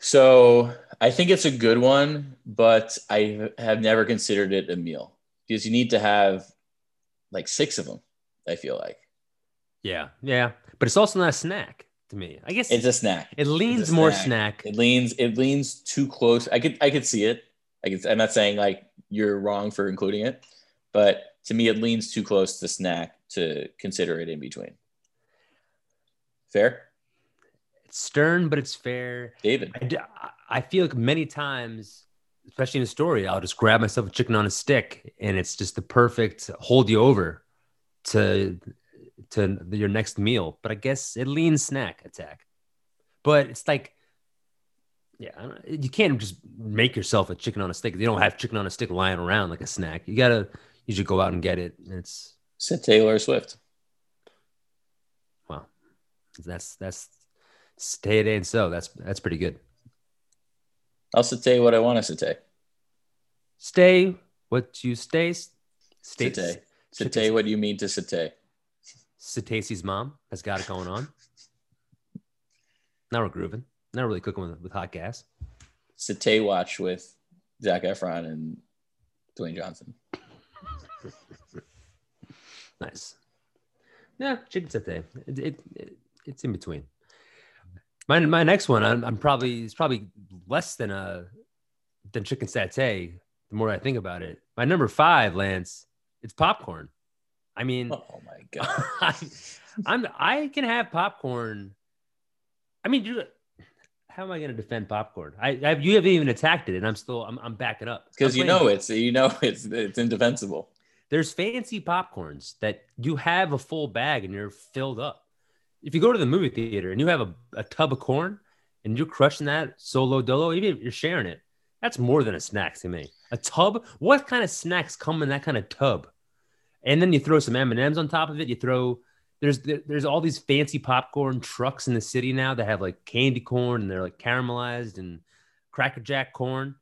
So I think it's a good one, but I have never considered it a meal because you need to have like six of them, I feel like. Yeah, yeah. But it's also not a snack to me. I guess it's a snack. It leans snack. more snack. It leans it leans too close. I could I could see it. I could, I'm not saying like you're wrong for including it, but to me it leans too close to snack to consider it in between. Fair? It's stern, but it's fair. David. I, do, I feel like many times, especially in a story, I'll just grab myself a chicken on a stick and it's just the perfect hold you over to to your next meal, but I guess it leans snack attack. But it's like, yeah, I don't, you can't just make yourself a chicken on a stick. You don't have chicken on a stick lying around like a snack. You gotta, you should go out and get it. It's Sit Taylor Swift. Wow, that's that's stay it ain't so. That's that's pretty good. I'll satay what I want to satay. Stay what you stay. Stay satay. Satay what you mean to satay. Satasi's mom has got it going on. Now we're grooving. Not really cooking with, with hot gas. Satay watch with Zac Efron and Dwayne Johnson. Nice. Yeah, chicken satay. It, it, it, it's in between. My my next one, I'm, I'm probably it's probably less than a than chicken satay. The more I think about it, my number five, Lance, it's popcorn. I mean, oh my god, I, I'm I can have popcorn. I mean, you, how am I going to defend popcorn? I, I you haven't even attacked it, and I'm still I'm I'm backing up because you know it's you know it's it's indefensible. There's fancy popcorns that you have a full bag and you're filled up. If you go to the movie theater and you have a, a tub of corn and you're crushing that solo dolo, even if you're sharing it, that's more than a snack to me. A tub? What kind of snacks come in that kind of tub? And then you throw some M and M's on top of it. You throw there's there's all these fancy popcorn trucks in the city now that have like candy corn and they're like caramelized and Cracker Jack corn,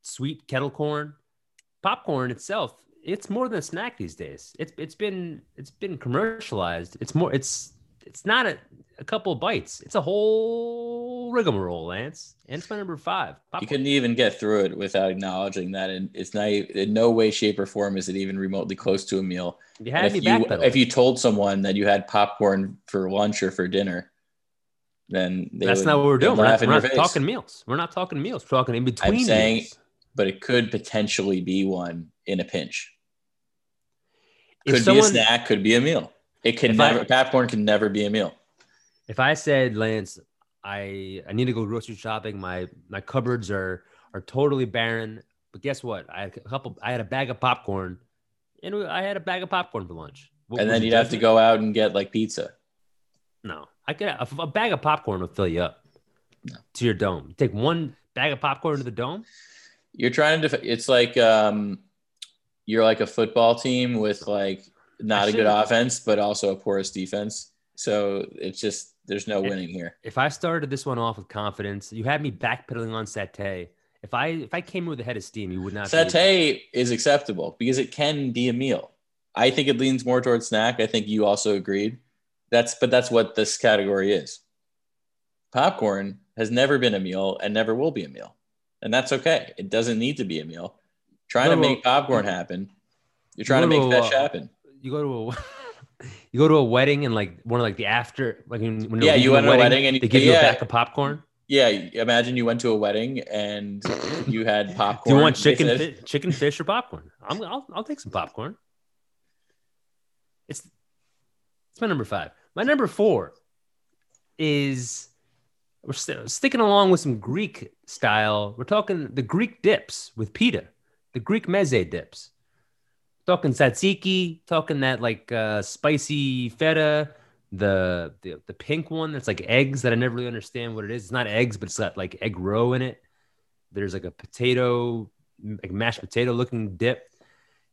sweet kettle corn. Popcorn itself, it's more than a snack these days. It's it's been it's been commercialized. It's more it's it's not a, a couple of bites. It's a whole rigmarole, Lance. And it's my number five. Popcorn. You couldn't even get through it without acknowledging that, and it's not in no way, shape, or form is it even remotely close to a meal. You had me backpedaling. If you told someone that you had popcorn for lunch or for dinner, then they that's would, not what we're doing. We're not, we're not talking meals. We're not talking meals. We're talking in between. I'm saying, meals. But it could potentially be one in a pinch. Could if someone, be a snack, could be a meal. It can never I, popcorn can never be a meal. If I said, Lance, I, I need to go grocery shopping. My my cupboards are are totally barren. But guess what? I had a couple I had a bag of popcorn and I had a bag of popcorn for lunch. What and then you'd have to go out and get like pizza. No, I could a, a bag of popcorn will fill you up no. to your dome. Take one bag of popcorn to the dome. You're trying to. Def- it's like um, you're like a football team with like not a good offense, but also a porous defense. So it's just there's no winning here. If I started this one off with confidence, you had me backpedaling on satay. If I if I came with a head of steam, you would not. Satay is acceptable because it can be a meal. I think it leans more towards snack. I think you also agreed. That's but that's what this category is. Popcorn has never been a meal and never will be a meal, and that's okay. It doesn't need to be a meal. Trying to make popcorn happen, you're trying to make fetch happen. You go to a you go to a wedding and like one of like the after like when yeah you went to a wedding and they give you a pack of popcorn. Yeah, imagine you went to a wedding and you had popcorn. Do you want chicken, fi- chicken, fish, or popcorn? I'm, I'll, I'll take some popcorn. It's, it's my number five. My number four is we're st- sticking along with some Greek style. We're talking the Greek dips with pita, the Greek meze dips. Talking tzatziki, talking that like uh, spicy feta. The, the the pink one that's like eggs that I never really understand what it is. It's not eggs, but it's got like egg roe in it. There's like a potato, like mashed potato looking dip.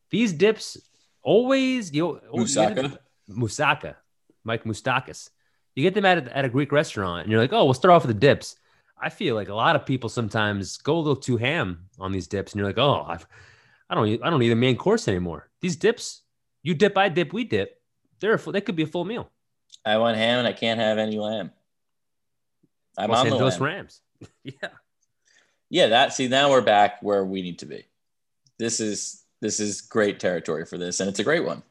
These dips always you Moussaka, Moussaka, Mike Moustakis. You get them at a, at a Greek restaurant, and you're like, oh, we'll start off with the dips. I feel like a lot of people sometimes go a little too ham on these dips, and you're like, oh, I've, I don't I don't need a main course anymore. These dips, you dip, I dip, we dip. They're a full, they could be a full meal. I want ham and I can't have any lamb. I'm well, on the those Rams. yeah. Yeah, that see now we're back where we need to be. This is this is great territory for this, and it's a great one.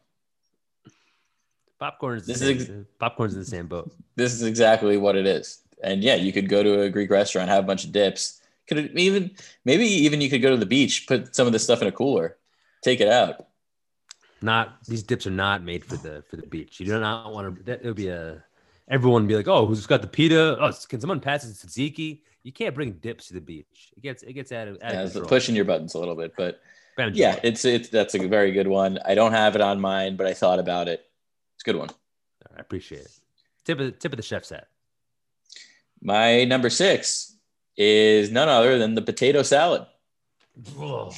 Popcorn's this the same, is ex- popcorn's in the same boat. This is exactly what it is. And yeah, you could go to a Greek restaurant, have a bunch of dips. Could it even maybe even you could go to the beach, put some of this stuff in a cooler, take it out. Not these dips are not made for the for the beach. You do not want to. That would be a everyone would be like, oh, who's got the pita? Oh, can someone pass the tzatziki? You can't bring dips to the beach. It gets it gets out of. Out yeah, of control. Pushing your buttons a little bit, but Bound yeah, it's it's that's a very good one. I don't have it on mine, but I thought about it. It's a good one. I appreciate it. Tip of the, tip of the chef's hat. My number six is none other than the potato salad. Whoa.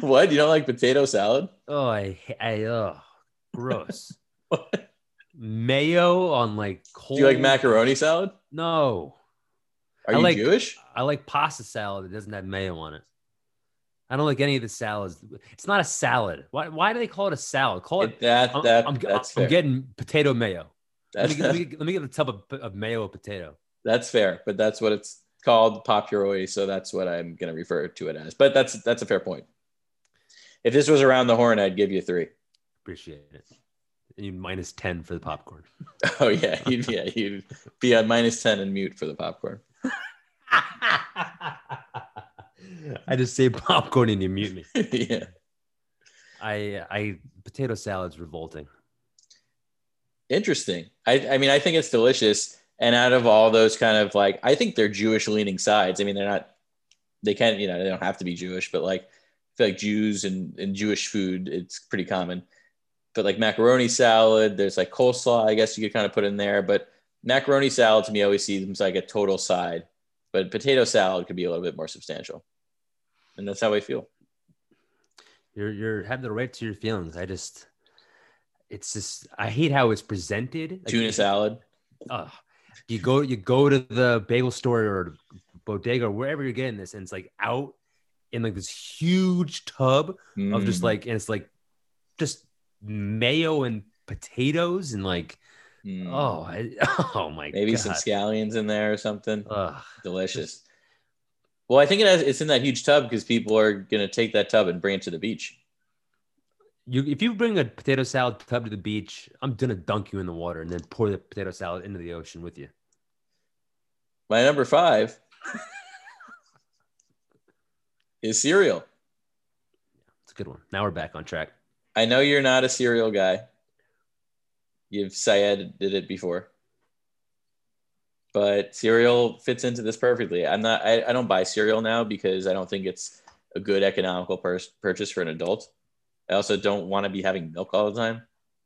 What? You don't like potato salad? Oh, I, I oh, gross. Mayo on like cold. Do you like macaroni salad? No. Are I you like, Jewish? I like pasta salad that doesn't have mayo on it. I don't like any of the salads. It's not a salad. Why? Why do they call it a salad? Call it. it that, I'm, that, I'm, that's I'm, I'm getting potato mayo. Let me, let, me, let me get a tub of, of mayo potato. That's fair, but that's what it's called popularly, so that's what I'm going to refer to it as. But that's that's a fair point. If this was around the horn, I'd give you three. Appreciate it. And you minus ten for the popcorn. Oh, yeah. You'd, yeah, you'd be on minus ten and mute for the popcorn. I just say popcorn and you mute me. yeah. I, I, potato salad's revolting. Interesting. I, I mean, I think it's delicious. And out of all those kind of like, I think they're Jewish leaning sides. I mean, they're not, they can't, you know, they don't have to be Jewish, but like, like Jews and, and Jewish food, it's pretty common. But like macaroni salad, there's like coleslaw, I guess you could kind of put in there. But macaroni salad to me always seems like a total side. But potato salad could be a little bit more substantial. And that's how I feel. You're you're having the right to your feelings. I just it's just I hate how it's presented. Like, tuna salad. Uh, you go you go to the bagel store or bodega or wherever you're getting this, and it's like out in like this huge tub mm. of just like, and it's like just mayo and potatoes and like, mm. oh, I, oh my Maybe God. Maybe some scallions in there or something. Ugh. Delicious. Just, well, I think it has, it's in that huge tub because people are going to take that tub and bring it to the beach. You, if you bring a potato salad tub to the beach, I'm going to dunk you in the water and then pour the potato salad into the ocean with you. My number five. Is cereal. It's a good one. Now we're back on track. I know you're not a cereal guy. You've Syed did it before. But cereal fits into this perfectly. I'm not I, I don't buy cereal now because I don't think it's a good economical pers- purchase for an adult. I also don't want to be having milk all the time,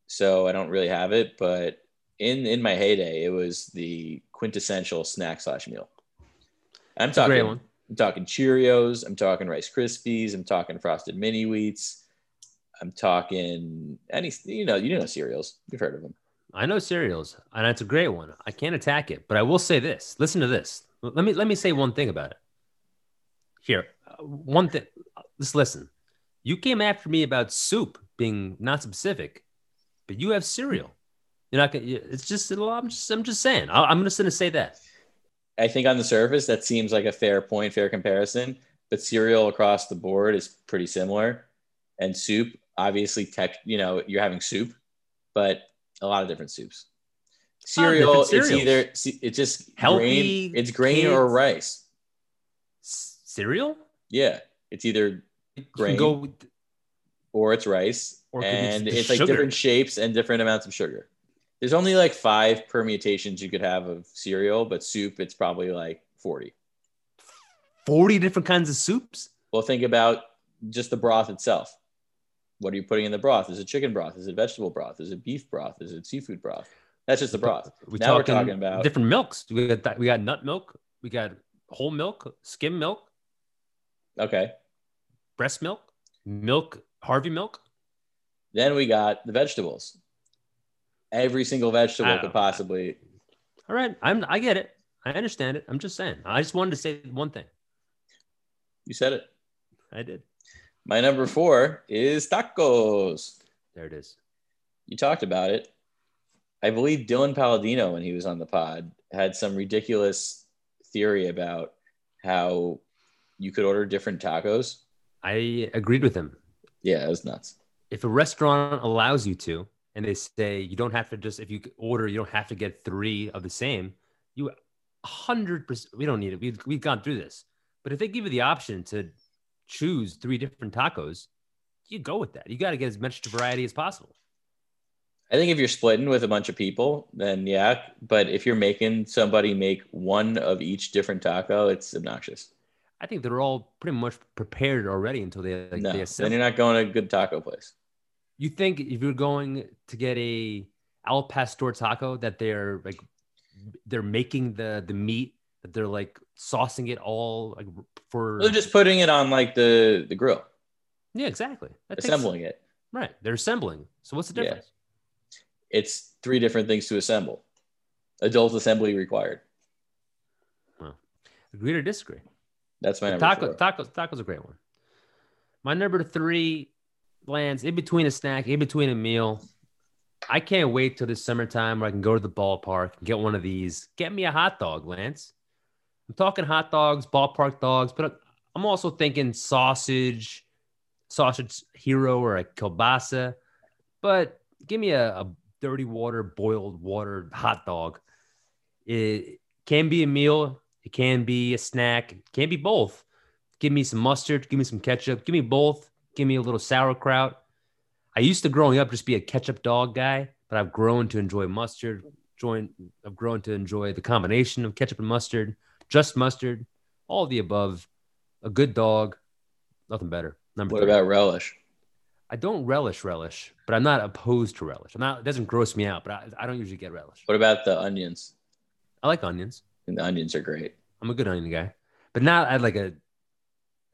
so I don't really have it. But in in my heyday, it was the quintessential snack slash meal. I'm talking, one. I'm talking Cheerios. I'm talking Rice Krispies. I'm talking Frosted Mini Wheats. I'm talking any, you know, you know cereals. You've heard of them. I know cereals, and it's a great one. I can't attack it, but I will say this. Listen to this. Let me let me say one thing about it. Here, uh, one thing. Just listen. You came after me about soup being not specific, but you have cereal. You're not. It's just. It'll, I'm just. I'm just saying. I, I'm just going to say that. I think on the surface that seems like a fair point, fair comparison. But cereal across the board is pretty similar, and soup, obviously, tech, you know, you're having soup, but a lot of different soups. Cereal, different it's either it's just healthy. Grain, it's grain kids. Or rice. C- cereal? Yeah, it's either grain go with... or it's rice, or and it's, it's like different shapes and different amounts of sugar. There's only like five permutations you could have of cereal, but soup, it's probably like forty. forty different kinds of soups? Well, think about just the broth itself. What are you putting in the broth? Is it chicken broth? Is it vegetable broth? Is it beef broth? Is it seafood broth? That's just the broth. We now talking we're talking about different milks. We got that, we got nut milk. We got whole milk, skim milk. Okay. Breast milk, milk, Harvey milk. Then we got the vegetables. Every single vegetable could possibly. All right. I'm, I get it. I understand it. I'm just saying. I just wanted to say one thing. You said it. I did. My number four is tacos. There it is. You talked about it. I believe Dylan Palladino, when he was on the pod, had some ridiculous theory about how you could order different tacos. I agreed with him. Yeah, it was nuts. If a restaurant allows you to, and they say you don't have to just, if you order, you don't have to get three of the same, you one hundred percent, we don't need it. We've, we've gone through this. But if they give you the option to choose three different tacos, you go with that. You got to get as much variety as possible. I think if you're splitting with a bunch of people, then yeah. But if you're making somebody make one of each different taco, it's obnoxious. I think they're all pretty much prepared already until they, like, no, they assemble. Then you're not going to a good taco place. You think if you're going to get a al pastor taco that they're like they're making the the meat, that they're like saucing it all like for they're just putting it on like the, the grill. Yeah, exactly. That assembling takes, it. Right. They're assembling. So what's the difference? Yeah. It's three different things to assemble. Adult assembly required. Well, agree or disagree. That's my number taco, four. Tacos, tacos a great one. My number three lands in between a snack, in between a meal. I can't wait till the summertime where I can go to the ballpark and get one of these. Get me a hot dog, Lance. I'm talking hot dogs, ballpark dogs, but I'm also thinking sausage, sausage hero or a kielbasa. But give me a, a dirty water, boiled water hot dog. It can be a meal. It can be a snack. It can be both. Give me some mustard. Give me some ketchup. Give me both. Give me a little sauerkraut. I used to, growing up, just be a ketchup dog guy, but I've grown to enjoy mustard. Join, I've grown to enjoy the combination of ketchup and mustard, just mustard, all of the above. A good dog, nothing better. Number what three. About relish? I don't relish relish, but I'm not opposed to relish. I'm not. It doesn't gross me out, but I, I don't usually get relish. What about the onions? I like onions. And the onions are great. I'm a good onion guy, but not at like a.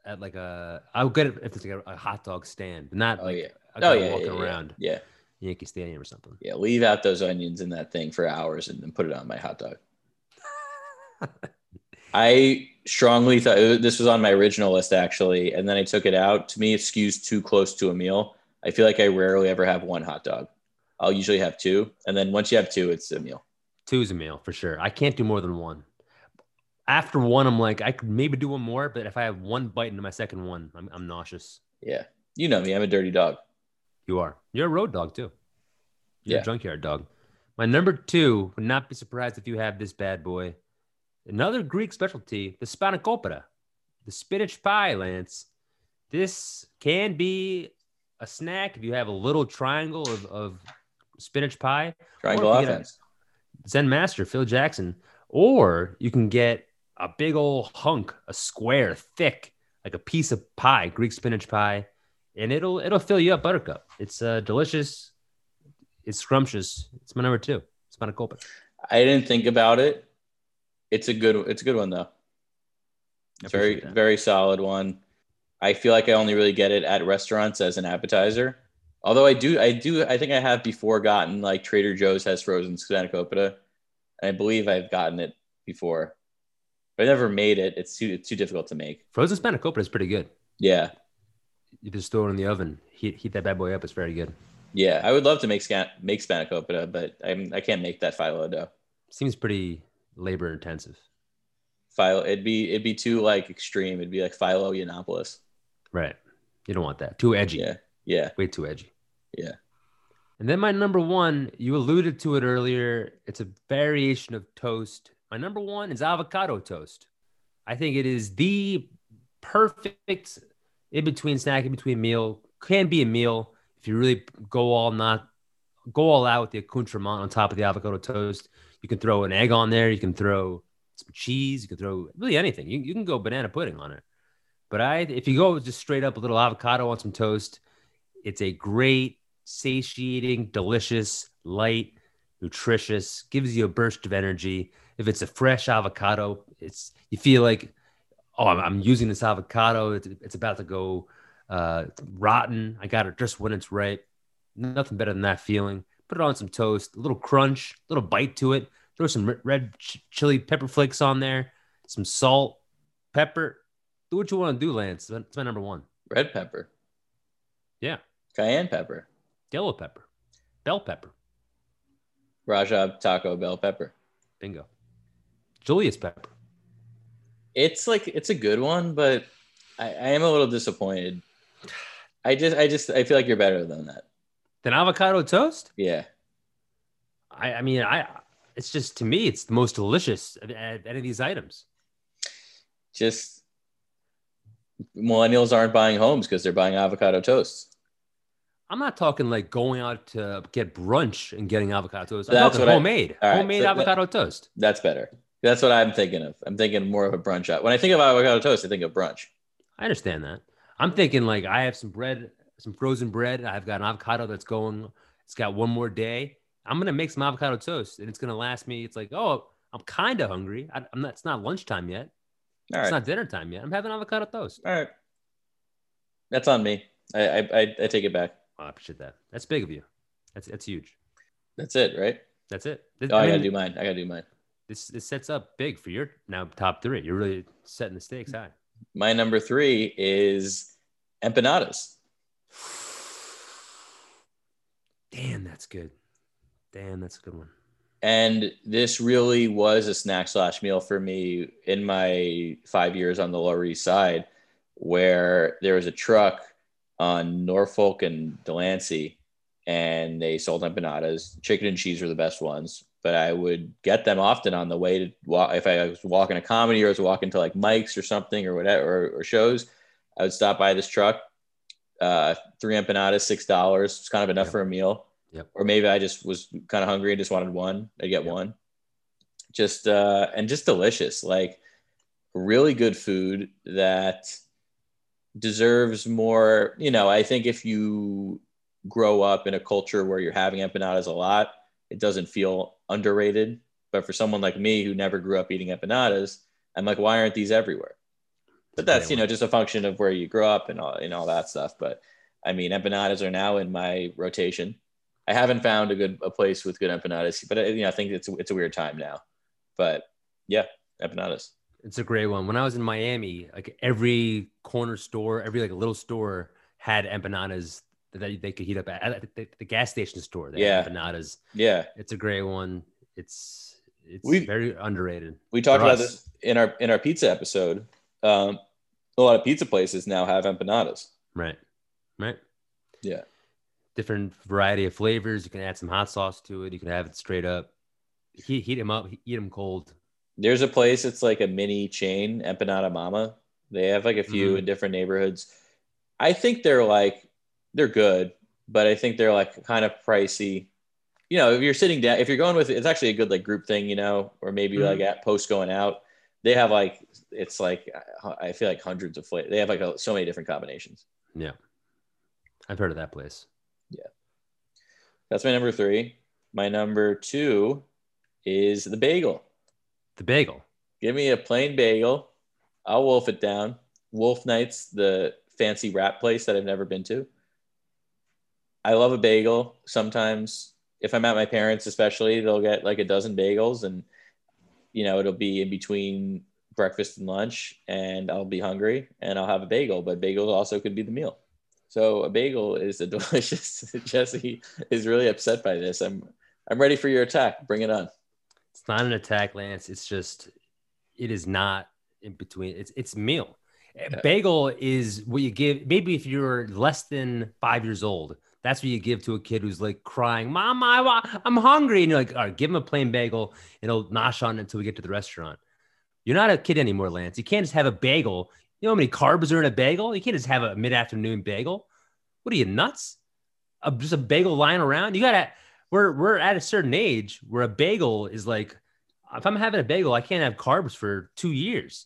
At like a, I'll get it if it's like a, a hot dog stand, but not oh, like yeah. oh, yeah, walking yeah, around yeah. Yankee Stadium or something. Yeah, leave out those onions in that thing for hours and then put it on my hot dog. I strongly thought this was on my original list, actually, and then I took it out. To me, it skews too close to a meal. I feel like I rarely ever have one hot dog. I'll usually have two, and then once you have two, it's a meal. Two is a meal for sure. I can't do more than one. After one, I'm like, I could maybe do one more, but if I have one bite into my second one, I'm, I'm nauseous. Yeah. You know me. I'm a dirty dog. You are. You're a road dog, too. You're yeah. a junkyard dog. My number two, would not be surprised if you have this bad boy. Another Greek specialty, the spanakopita, the spinach pie, Lance. This can be a snack if you have a little triangle of, of spinach pie. Triangle offense. Zen master, Phil Jackson. Or you can get a big old hunk, a square, thick, like a piece of pie, Greek spinach pie, and it'll it'll fill you up, Buttercup. It's uh, delicious. It's scrumptious. It's my number two. It's not a culprit. I didn't think about it. It's a good. It's a good one though. It's very that. very solid one. I feel like I only really get it at restaurants as an appetizer. Although I do, I do, I think I have before gotten like Trader Joe's has frozen spanakopita. I believe I've gotten it before, but I never made it. It's too it's too difficult to make. Frozen spanakopita is pretty good. Yeah, you just throw it in the oven, heat heat that bad boy up. It's very good. Yeah, I would love to make scan make spanakopita, but I'm I can't make that phyllo dough. Seems pretty labor intensive. Phyllo, it'd be it'd be too like extreme. It'd be like phyllo Yiannopoulos. Right. You don't want that. Too edgy. Yeah. Yeah. Way too edgy. Yeah. And then my number one, you alluded to it earlier. It's a variation of toast. My number one is avocado toast. I think it is the perfect in-between snack, in-between meal. Can be a meal if you really go all not go all out with the accoutrement on top of the avocado toast. You can throw an egg on there. You can throw some cheese. You can throw really anything. You, you can go banana pudding on it. But I, if you go just straight up a little avocado on some toast, it's a great, satiating, delicious, light, nutritious, gives you a burst of energy. If it's a fresh avocado, it's you feel like, oh, I'm, I'm using this avocado. It's, it's about to go uh, rotten. I got it just when it's ripe. Nothing better than that feeling. Put it on some toast, a little crunch, a little bite to it. Throw some red ch- chili pepper flakes on there, some salt, pepper. Do what you want to do, Lance. It's my number one. Red pepper. Yeah. Cayenne pepper. Yellow pepper. Bell pepper. Raja Taco Bell pepper. Bingo. Julius pepper. It's like, it's a good one, but I, I am a little disappointed. I just, I just, I feel like you're better than that. Than avocado toast? Yeah. I, I mean, I, it's just, to me, it's the most delicious of any of these items. Just millennials aren't buying homes because they're buying avocado toasts. I'm not talking like going out to get brunch and getting avocado toast. I'm that's talking homemade, I, right, homemade so avocado that, toast. That's better. That's what I'm thinking of. I'm thinking more of a brunch out. When I think of avocado toast, I think of brunch. I understand that. I'm thinking like I have some bread, some frozen bread. I've got an avocado that's going, it's got one more day. I'm going to make some avocado toast and it's going to last me. It's like, oh, I'm kind of hungry. I, I'm not, it's not lunchtime yet. All it's right. Not dinner time yet. I'm having avocado toast. All right. That's on me. I, I, I, I take it back. I appreciate that. That's big of you. That's that's huge. That's it, right? That's it. This, oh, I, I mean, gotta do mine. I gotta do mine. This this sets up big for your now top three. You're really setting the stakes high. My number three is empanadas. Damn, that's good. Damn, that's a good one. And this really was a snack slash meal for me in my five years on the Lower East Side, where there was a truck on Norfolk and Delancey, and they sold empanadas. Chicken and cheese were the best ones, but I would get them often on the way to walk. If I was walking to comedy or I was walking to like Mike's or something or whatever, or, or shows, I would stop by this truck, uh, three empanadas, six dollars. It's kind of enough yep. for a meal. Yep. Or maybe I just was kind of hungry and just wanted one. I'd get yep. one. Just, uh, and just delicious, like really good food that deserves more, you know. I think if you grow up in a culture where you're having empanadas a lot, it doesn't feel underrated. But for someone like me who never grew up eating empanadas, I'm like, why aren't these everywhere? But that's, you know, just a function of where you grow up and all, and all that stuff. But I mean, empanadas are now in my rotation. I haven't found a good a place with good empanadas, but you know, I think it's it's a weird time now. But yeah, empanadas. It's a great one. When I was in Miami, like every corner store, every like little store had empanadas that they could heat up at the, the gas station store. They yeah. had empanadas. Yeah. It's a great one. It's, it's we, very underrated. We talked about this in our, in our pizza episode. Um, a lot of pizza places now have empanadas. Right. Right. Yeah. Different variety of flavors. You can add some hot sauce to it. You can have it straight up. Heat, heat them up, eat them cold. There's a place that's like a mini chain, Empanada Mama. They have like a few mm-hmm. in different neighborhoods. I think they're like, they're good, but I think they're like kind of pricey. You know, if you're sitting down, if you're going with, it's actually a good like group thing, you know, or maybe mm-hmm. like at post going out, they have like, it's like, I feel like hundreds of flavors. They have like a, so many different combinations. Yeah. I've heard of that place. Yeah. That's my number three. My number two is the bagel. The bagel. Give me a plain bagel. I'll wolf it down. Wolf Nights, the fancy wrap place that I've never been to. I love a bagel. Sometimes if I'm at my parents, especially, they'll get like a dozen bagels, and you know, it'll be in between breakfast and lunch, and I'll be hungry and I'll have a bagel, but bagels also could be the meal. So a bagel is a delicious. Jesse is really upset by this. I'm I'm ready for your attack. Bring it on. It's not an attack, Lance. It's just, it is not in between. It's it's meal. Yeah. Bagel is what you give. Maybe if you're less than five years old, that's what you give to a kid who's like crying, "Mom, I, I'm hungry." And you're like, all right, give him a plain bagel and he'll nosh on it until we get to the restaurant. You're not a kid anymore, Lance. You can't just have a bagel. You know how many carbs are in a bagel? You can't just have a mid-afternoon bagel. What are you, nuts? A, just a bagel lying around? You gotta. We're we're at a certain age where a bagel is like, if I'm having a bagel, I can't have carbs for two years.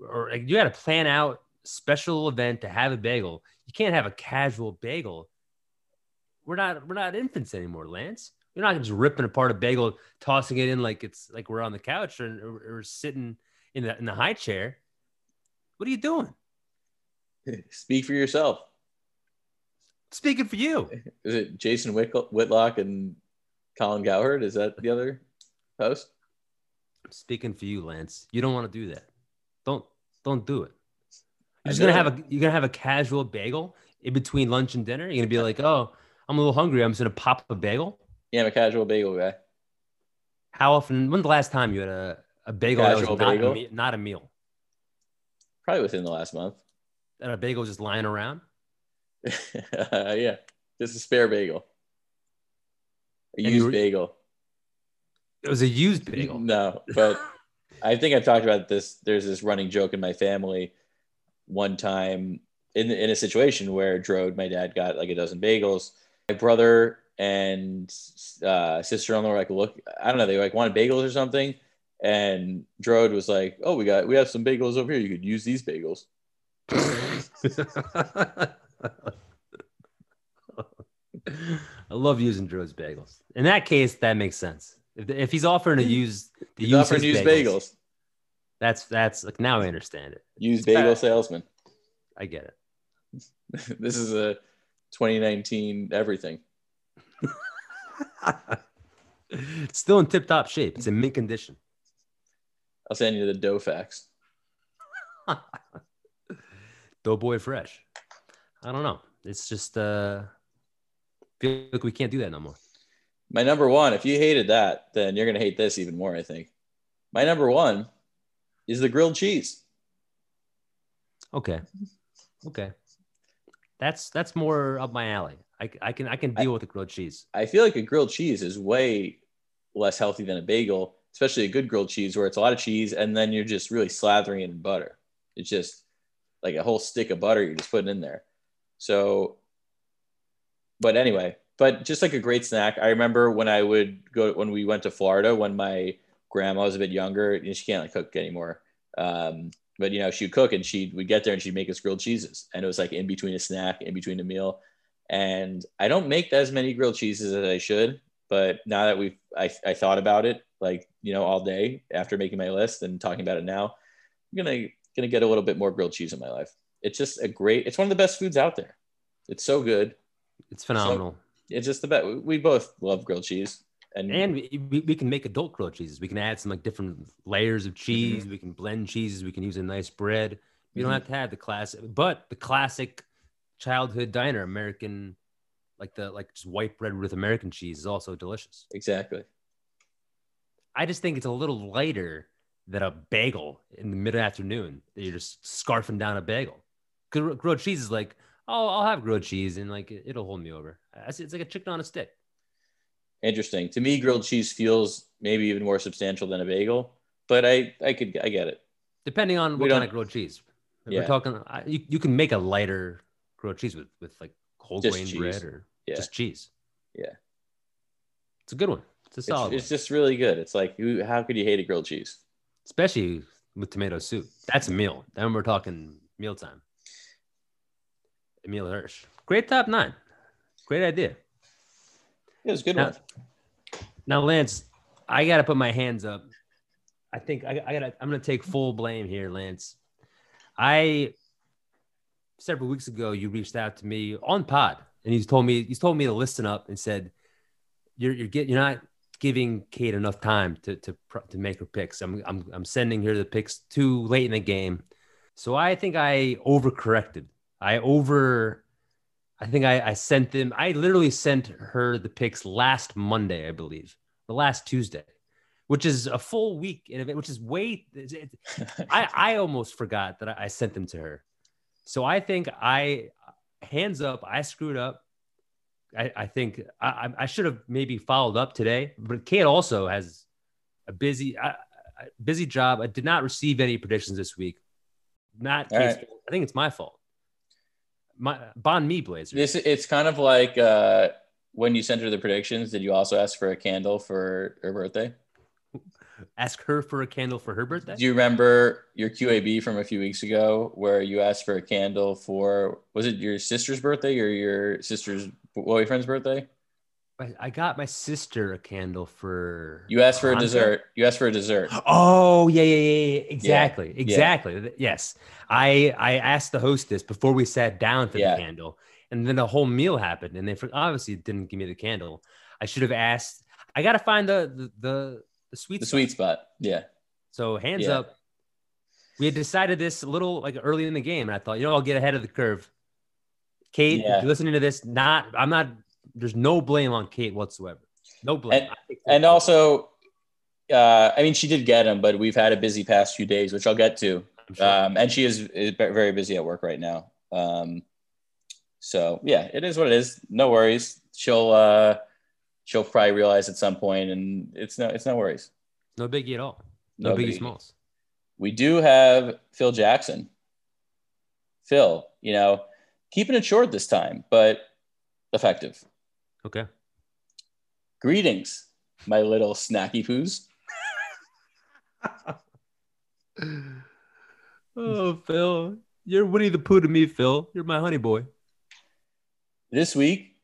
Or you gotta plan out a special event to have a bagel. You can't have a casual bagel. We're not we're not infants anymore, Lance. You're not just ripping apart a bagel, tossing it in like it's like we're on the couch or, or, or sitting in the in the high chair. What are you doing? Speak for yourself. Speaking for you. Is it Jason Whitlock and Colin Cowherd? Is that the other host? I'm speaking for you, Lance. You don't want to do that. Don't don't do it. You're just gonna have a you're gonna have a casual bagel in between lunch and dinner. You're gonna be like, oh, I'm a little hungry. I'm just gonna pop a bagel. Yeah, I'm a casual bagel guy. How often? When's the last time you had a, a bagel that was not a, not a meal? Probably within the last month. And a bagel just lying around? uh, yeah. Just a spare bagel. A used were, bagel. It was a used bagel. No, but I think I've talked about this. There's this running joke in my family one time in, in a situation where Drode, my dad, got like a dozen bagels. My brother and uh, sister-in-law were like, look, I don't know, they like wanted bagels or something. And Drode was like, "Oh, we got we have some bagels over here. You could use these bagels." I love using Drode's bagels. In that case, that makes sense. If, if he's offering to use the use offering his bagels, bagels, that's that's like now I understand it. Use bagel bad. Salesman. I get it. This is a twenty nineteen everything. It's still in tip-top shape. It's in mint condition. I'll send you the dough facts. Doughboy fresh. I don't know. It's just, uh, feel like we can't do that no more. My number one, if you hated that, then you're going to hate this even more, I think. My number one is the grilled cheese. Okay. Okay. That's, that's more up my alley. I, I can I can deal I, with a grilled cheese. I feel like a grilled cheese is way less healthy than a bagel, especially a good grilled cheese where it's a lot of cheese and then you're just really slathering it in butter. It's just like a whole stick of butter you're just putting in there. So, but anyway, but just like a great snack. I remember when I would go, when we went to Florida, when my grandma was a bit younger, and she can't like cook anymore. Um, but, you know, she'd cook and she would get there and she'd make us grilled cheeses. And it was like in between a snack, in between a meal. And I don't make as many grilled cheeses as I should, but now that we've, I, I thought about it, like, you know, all day after making my list and talking about it now, I'm gonna gonna get a little bit more grilled cheese in my life. It's just a great, it's one of the best foods out there. It's so good. It's phenomenal. So, it's just the best. We both love grilled cheese. And, and we, we can make adult grilled cheeses. We can add some like different layers of cheese. Mm-hmm. We can blend cheeses. We can use a nice bread. We mm-hmm. don't have to have the classic, but the classic childhood diner American, like the like just white bread with American cheese is also delicious. Exactly. I just think it's a little lighter than a bagel in the mid-afternoon that you're just scarfing down a bagel. Grilled cheese is like, oh, I'll have grilled cheese and like it'll hold me over. It's like a chicken on a stick. Interesting. To me, grilled cheese feels maybe even more substantial than a bagel, but I I could I get it. Depending on what kind of grilled cheese. If yeah. we're talking, you you can make a lighter grilled cheese with, with like whole grain bread or yeah. just cheese. Yeah. It's a good one. It's a solid It's, it's just really good. It's like, you, how could you hate a grilled cheese? Especially with tomato soup. That's a meal. Then we're talking mealtime. Emil Hirsch. Great top nine. Great idea. It was a good now, one. Now, Lance, I got to put my hands up. I think I, I gotta, I'm going to take full blame here, Lance. I, several weeks ago, you reached out to me on pod and he's told me, he's told me to listen up and said, you're, you're getting, you're not giving Kate enough time to, to, to make her picks. I'm, I'm, I'm sending her the picks too late in the game. So I think I overcorrected. I over, I think I, I sent them, I literally sent her the picks last Monday, I believe, the last Tuesday, which is a full week, which is way, it, I, I almost forgot that I sent them to her. So I think I, hands up, I screwed up. I, I think I, I should have maybe followed up today, but Kate also has a busy, a busy job. I did not receive any predictions this week. Not Kate's fault. I think it's my fault. My Bon Me Blazers. This, it's kind of like uh, when you sent her the predictions, did you also ask for a candle for her birthday? Ask her for a candle for her birthday? Do you remember your Q A B from a few weeks ago where you asked for a candle for, was it your sister's birthday or your sister's boyfriend's birthday? I got my sister a candle for... You asked for a dessert. You asked for a dessert. Oh, yeah, yeah, yeah, yeah. Exactly, yeah. exactly. Yeah. Yes. I I asked the hostess before we sat down for yeah. the candle, and then the whole meal happened, and they obviously didn't give me the candle. I should have asked. I got to find the the, the, the sweet the spot. The sweet spot, yeah. So hands yeah. up. We had decided this a little like early in the game, and I thought, you know, I'll get ahead of the curve. Kate, yeah. if you're listening to this, not I'm not... There's no blame on Kate whatsoever. No blame. And, and also, uh, I mean, she did get him, but we've had a busy past few days, which I'll get to. Sure. Um, and she is, is very busy at work right now. Um, so yeah, it is what it is. No worries. She'll uh, she'll probably realize at some point, and it's no it's no worries. No biggie at all. No, no biggie smalls. We do have Phil Jackson. Phil, you know, keeping it short this time, but effective. Okay. Greetings, my little snacky poos. Oh, Phil. You're Winnie the Pooh to me, Phil. You're my honey boy. This week,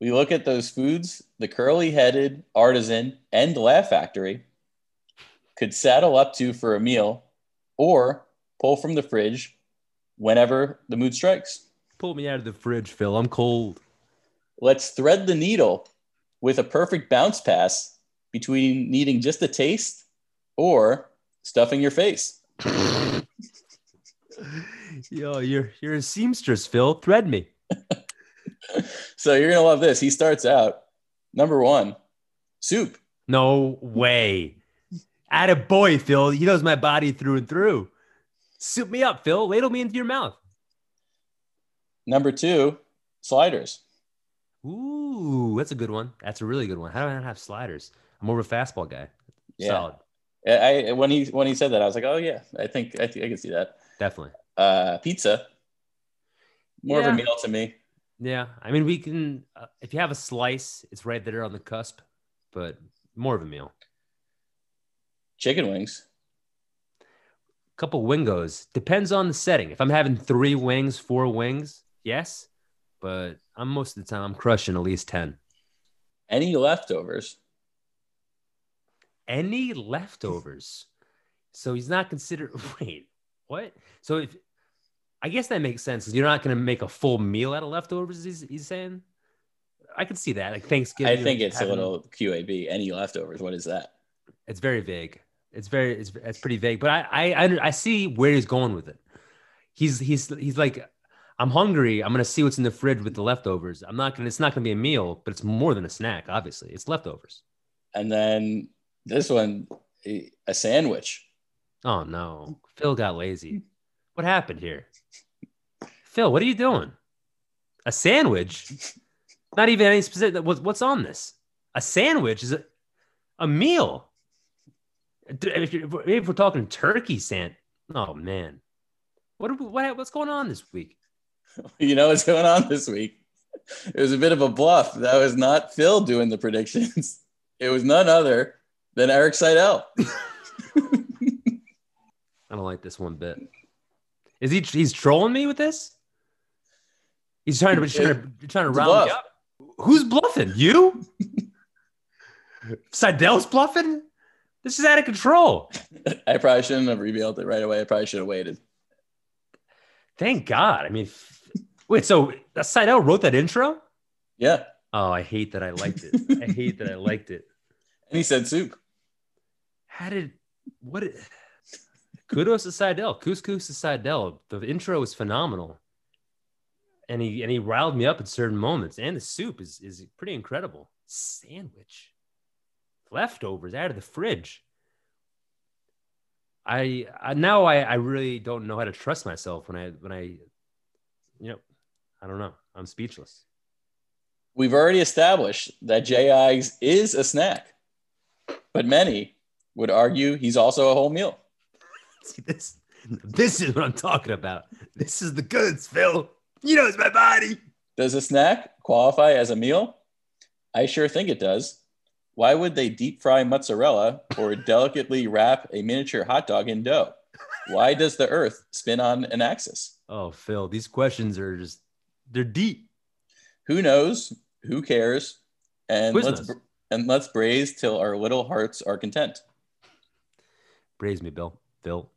we look at those foods the curly-headed artisan and laugh factory could saddle up to for a meal or pull from the fridge whenever the mood strikes. Pull me out of the fridge, Phil. I'm cold. Let's thread the needle with a perfect bounce pass between needing just a taste or stuffing your face. Yo, you're you're a seamstress, Phil. Thread me. So you're going to love this. He starts out, number one, soup. No way. Attaboy, Phil. He knows my body through and through. Soup me up, Phil. Ladle me into your mouth. Number two, sliders. Ooh, that's a good one. That's a really good one. How do I not have sliders? I'm more of a fastball guy. Yeah. Solid. I when he when he said that, I was like, oh yeah, I think I, think I can see that. Definitely. Uh, pizza. More yeah. of a meal to me. Yeah, I mean, we can. Uh, if you have a slice, it's right there on the cusp, but more of a meal. Chicken wings. A couple wingos. Depends on the setting. If I'm having three wings, four wings, yes. But I'm most of the time I'm crushing at least ten. Any leftovers? Any leftovers? So he's not considered. Wait, what? So if I guess that makes sense because you're not going to make a full meal out of leftovers. He's, he's saying, I could see that. Like Thanksgiving. I think it's having, a little Q A B. Any leftovers? What is that? It's very vague. It's very it's, it's pretty vague. But I, I I I see where he's going with it. He's he's he's like. I'm hungry. I'm going to see what's in the fridge with the leftovers. I'm not going to, it's not going to be a meal, but it's more than a snack, obviously. It's leftovers. And then this one, a sandwich. Oh, no. Phil got lazy. What happened here? Phil, what are you doing? A sandwich? Not even any specific. What's on this? A sandwich is a, a meal. If you're, maybe if we're talking turkey sand. Oh, man. What, what What's going on this week? You know what's going on this week? It was a bit of a bluff. That was not Phil doing the predictions. It was none other than Eric Seidel. I don't like this one bit. Is he? He's trolling me with this? He's trying to, he's trying to, he's trying to round bluff. me up. Who's bluffing? You? Seidel's bluffing? This is out of control. I probably shouldn't have revealed it right away. I probably should have waited. Thank God. I mean, wait, so Seidel wrote that intro? Yeah. Oh, I hate that I liked it. I hate that I liked it. And he said soup. How did, what? Kudos to Seidel. Couscous to Seidel. The intro is phenomenal. And he and he riled me up at certain moments. And the soup is, is pretty incredible. Sandwich. Leftovers out of the fridge. I, I now I, I really don't know how to trust myself when I when I you know, I don't know. I'm speechless. We've already established that J I is a snack, but many would argue he's also a whole meal. See, this, this is what I'm talking about. This is the goods, Phil. You know, it's my body. Does a snack qualify as a meal? I sure think it does. Why would they deep fry mozzarella or delicately wrap a miniature hot dog in dough? Why does the earth spin on an axis? Oh, Phil, these questions are just, they're deep. Who knows? Who cares? And let's, and let's braise till our little hearts are content. Braise me, Bill. Phil.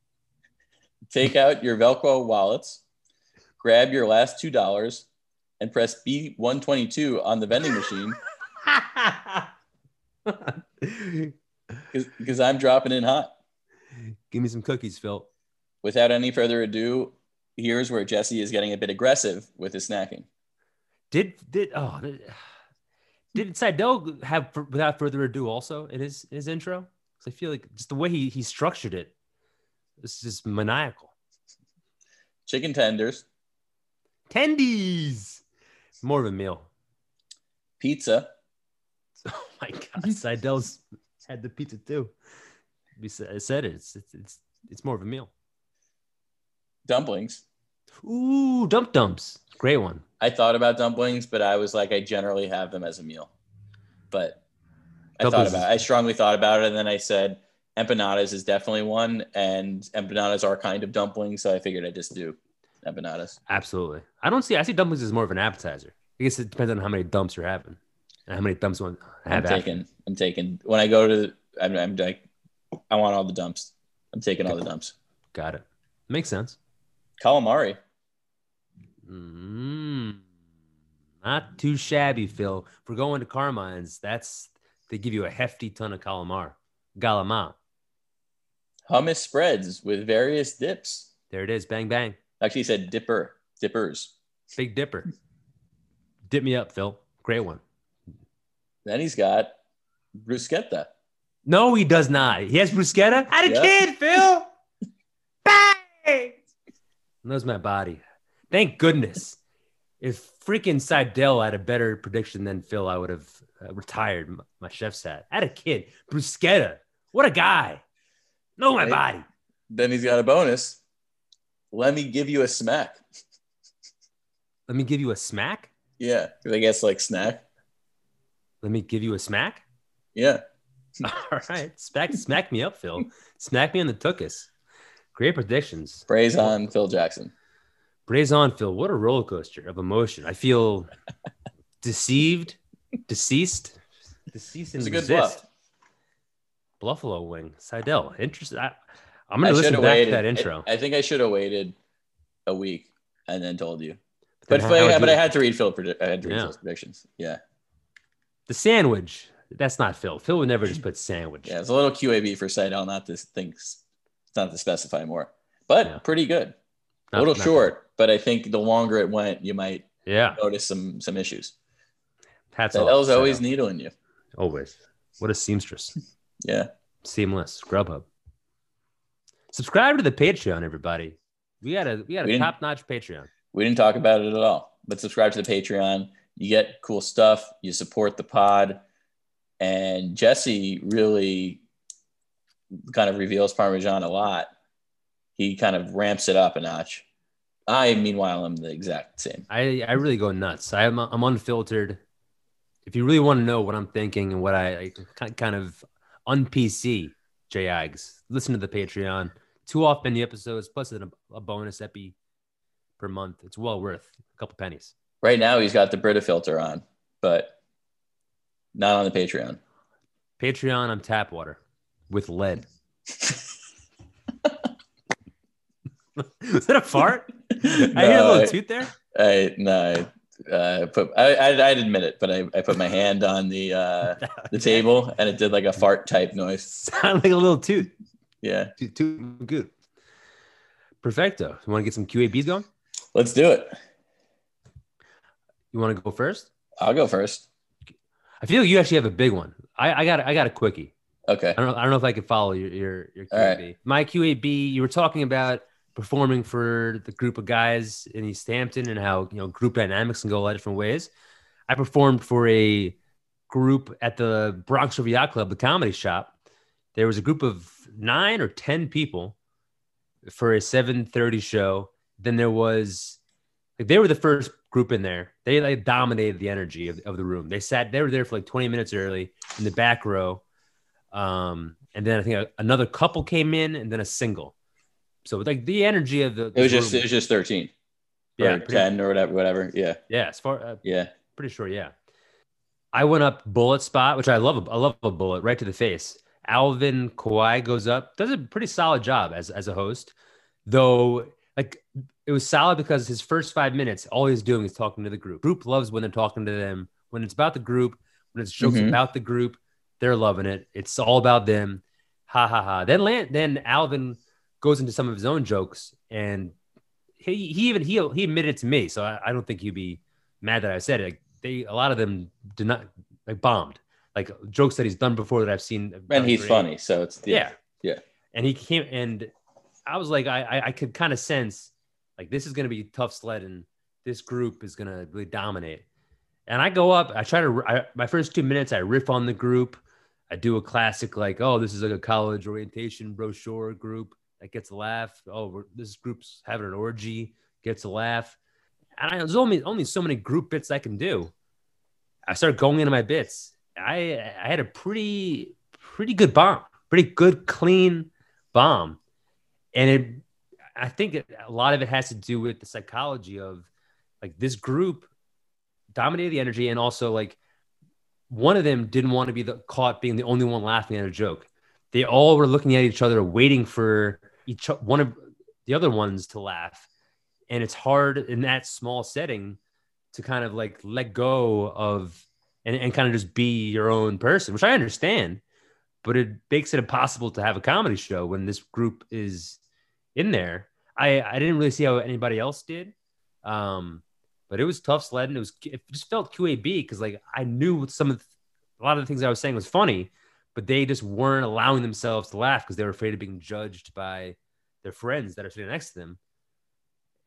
Take out your Velcro wallets. Grab your last two dollars and press B one twenty-two on the vending machine. Because I'm dropping in hot. Give me some cookies, Phil. Without any further ado, here's where Jesse is getting a bit aggressive with his snacking. Did did oh did, did Seidel have without further ado also in his his intro? Because I feel like just the way he he structured it, it's just maniacal. Chicken tenders. Tendies. More of a meal. Pizza. Oh my God, Seidel's had the pizza too. I said it. It's, it's it's it's more of a meal. Dumplings. Ooh, dump dumps. Great one. I thought about dumplings, but I was like, I generally have them as a meal. But I dumplings thought about it. I strongly thought about it, and then I said empanadas is definitely one, and empanadas are kind of dumplings, so I figured I'd just do empanadas. Absolutely. I don't see. I see dumplings as more of an appetizer. I guess it depends on how many dumps you're having. How many dumps do I have? I'm taking, I'm taking, when I go to, I'm, I'm like, I want all the dumps. I'm taking all the dumps. Got it. Makes sense. Calamari. Mm, not too shabby, Phil. If we're going to Carmine's, that's, they give you a hefty ton of calamari. Galama. Hummus spreads with various dips. There it is. Bang, bang. Actually, he said dipper, dippers. Big dipper. Dip me up, Phil. Great one. Then he's got bruschetta. No, he does not. He has bruschetta? I had a yeah. kid, Phil. Bang! Knows my body. Thank goodness. If freaking Seidel had a better prediction than Phil, I would have uh, retired my chef's hat. I had a kid. Bruschetta. What a guy. Know my right. body. Then he's got a bonus. Let me give you a smack. Let me give you a smack? Yeah, I guess like snack. Let me give you a smack? Yeah. All right. Smack, smack me up, Phil. Smack me on the tuchus. Great predictions. Praise on Phil Jackson. Praise on Phil. What a roller coaster of emotion. I feel deceived, deceased, deceased and it's a good resist. Bluff. Buffalo wing. Seidel. Interesting. I, I'm going to listen back waited. to that intro. I, I think I should have waited a week and then told you. But, but, I, but I had to read, Phil, I had to read yeah. Phil's predictions. Yeah. The sandwich, that's not Phil. Phil would never just put sandwich. Yeah, it's a little Q A B for Seidel, not to think, not to specify more, but yeah. pretty good. Not, a little short, good. But I think the longer it went, you might yeah. notice some some issues. Hats off. Seidel's always needling you. Always. What a seamstress. yeah. Seamless. Grubhub. Subscribe to the Patreon, everybody. We got a we got we a top notch Patreon. We didn't talk about it at all, but subscribe to the Patreon. You get cool stuff. You support the pod. And Jesse really kind of reveals Parmesan a lot. He kind of ramps it up a notch. I, meanwhile, am the exact same. I, I really go nuts. I'm, I'm unfiltered. If you really want to know what I'm thinking and what I, I kind of un-P C J. Igs, listen to the Patreon. Two off-menu episodes, plus a, a bonus epi per month. It's well worth a couple pennies. Right now he's got the Brita filter on, but not on the Patreon. Patreon on tap water with lead. Is that a fart? No, I hear a little I, toot there. I no, I, uh, put I, I I'd admit it, but I, I put my hand on the uh, the table and it did like a fart type noise. Sounded like a little toot. Yeah, toot, toot, good. Perfecto. You want to get some Q A Bs going? Let's do it. You want to go first? I'll go first. I feel like you actually have a big one. I, I got I got a quickie. Okay. I don't know, I don't know if I could follow your your, your Q A B. Right. My Q A B, you were talking about performing for the group of guys in East Hampton and how, you know, group dynamics can go a lot of different ways. I performed for a group at the Bronx River Yacht Club, the comedy shop. There was a group of nine or ten people for a seven thirty show. Then there was, like, they were the first group in there. They like dominated the energy of, of the room. They sat, they were there for like twenty minutes early in the back row. Um, and then I think a, another couple came in and then a single. So like the energy of the, the it was just, room. It was just thirteen. Yeah. Or ten much. Or whatever, whatever. Yeah. Yeah. As far, uh, yeah. Pretty sure. Yeah. I went up bullet spot, which I love. I love a bullet right to the face. Alvin Kawhi goes up, does a pretty solid job as, as a host, though. Like, it was solid because his first five minutes, all he's doing is talking to the group. Group loves when they're talking to them. When it's about the group, when it's jokes mm-hmm. about the group, they're loving it. It's all about them. Ha ha ha. Then Lan- then Alvin goes into some of his own jokes, and he he even he he admitted it to me, so I, I don't think he'd be mad that I said it. Like, they a lot of them did not like bombed like jokes that he's done before that I've seen. And he's funny, so it's yeah yeah. yeah. And he came and. I was like, I I could kind of sense like this is going to be tough sledding. This group is going to really dominate. And I go up, I try to, I, my first two minutes, I riff on the group. I do a classic like, oh, this is like a college orientation brochure group that gets a laugh. Oh, we're, this group's having an orgy, gets a laugh. And I, there's only, only so many group bits I can do. I started going into my bits. I I had a pretty, pretty good bomb, pretty good, clean bomb. And it, I think it, a lot of it has to do with the psychology of like this group dominated the energy. And also like one of them didn't want to be the, caught being the only one laughing at a joke. They all were looking at each other, waiting for each one of the other ones to laugh. And it's hard in that small setting to kind of like let go of and, and kind of just be your own person, which I understand. But it makes it impossible to have a comedy show when this group is in there. I, I didn't really see how anybody else did. Um, but it was tough sledding. It was it just felt Q A B because like I knew some of the, a lot of the things I was saying was funny, but they just weren't allowing themselves to laugh because they were afraid of being judged by their friends that are sitting next to them.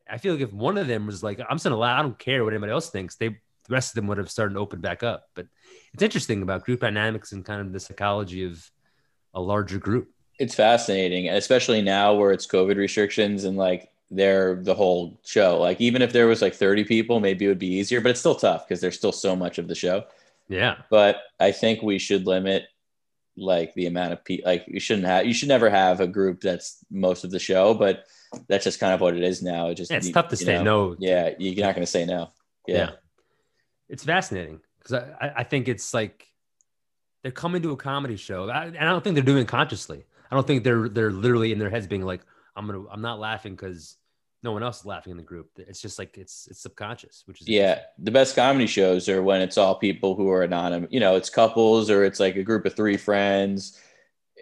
I feel like if one of them was like, I'm just gonna laugh, I don't care what anybody else thinks, they the rest of them would have started to open back up. But it's interesting about group dynamics and kind of the psychology of a larger group. It's fascinating, especially now where it's COVID restrictions and like they're the whole show. Like even if there was like thirty people, maybe it would be easier, but it's still tough because there's still so much of the show. Yeah. But I think we should limit like the amount of people, like you shouldn't have, you should never have a group that's most of the show, but that's just kind of what it is now. It just, yeah, it's you, tough to say know, no. Yeah. You're not going to say no. Yeah. yeah. It's fascinating because I, I think it's like they're coming to a comedy show, and I don't think they're doing it consciously. I don't think they're they're literally in their heads being like, I'm gonna I'm not laughing because no one else is laughing in the group. It's just like it's it's subconscious, which is yeah. The best comedy shows are when it's all people who are anonymous. You know, it's couples or it's like a group of three friends,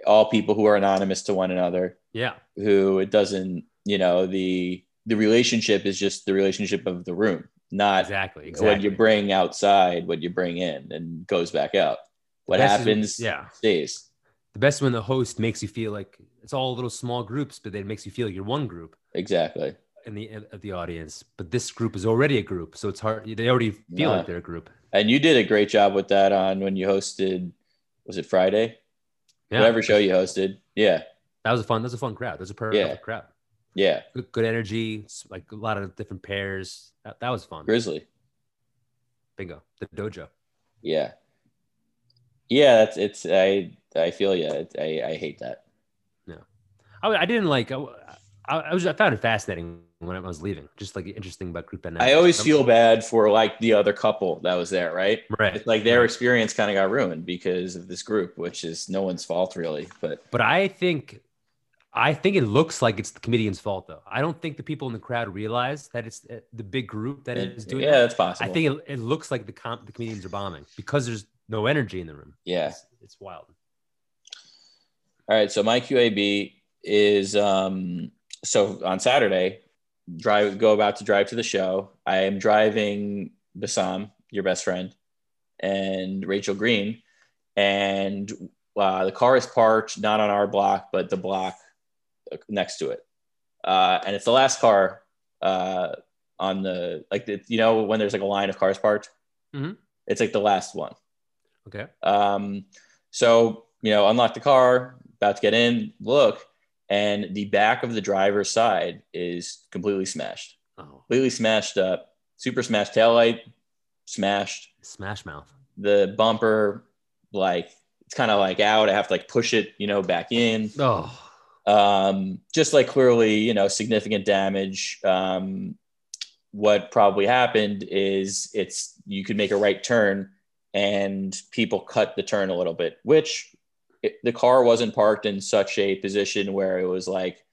all people who are anonymous to one another. Yeah, who it doesn't. You know, the the relationship is just the relationship of the room. Not exactly, exactly what you bring outside, what you bring in and goes back out. What happens when, yeah. stays. The best when the host makes you feel like it's all little small groups, but then it makes you feel like you're one group. Exactly. In the in, of the audience. But this group is already a group. So it's hard. They already feel yeah. like they're a group. And you did a great job with that on when you hosted, was it Friday? Yeah. Whatever show you hosted. Yeah. That was a fun, that was a fun crowd. That was a perfect yeah. crowd. Yeah. Good, good energy. Like a lot of different pairs. That, that was fun. Grizzly. Bingo. The dojo. Yeah. Yeah. That's it's, I, I feel yeah. I, I hate that. No, I, I didn't like, I, I was, I found it fascinating when I was leaving. Just like interesting about group dynamics. I always I'm, feel bad for like the other couple that was there, right? Right. It's like their right. experience kind of got ruined because of this group, which is no one's fault really. But but I think I think it looks like it's the comedian's fault though. I don't think the people in the crowd realize that it's the big group that it, is doing. Yeah, that's possible. I think it, it looks like the com- the comedians are bombing because there's no energy in the room. Yeah, it's, it's wild. All right, so my Q A B is um, so on Saturday, drive go about to drive to the show. I am driving Bassam, your best friend, and Rachel Green, and uh, the car is parked not on our block but the block next to it, uh, and it's the last car uh, on the like the, you know when there's like a line of cars parked, mm-hmm. it's like the last one. Okay. Um, so you know, unlock the car. About to get in, look, and the back of the driver's side is completely smashed. Oh. Completely smashed up. Super smashed taillight, smashed. Smash mouth. The bumper, like, it's kind of like out. I have to like push it, you know, back in. Oh. Um, just like clearly, you know, significant damage. Um, what probably happened is it's, you could make a right turn and people cut the turn a little bit, which... It, the car wasn't parked in such a position where it was like,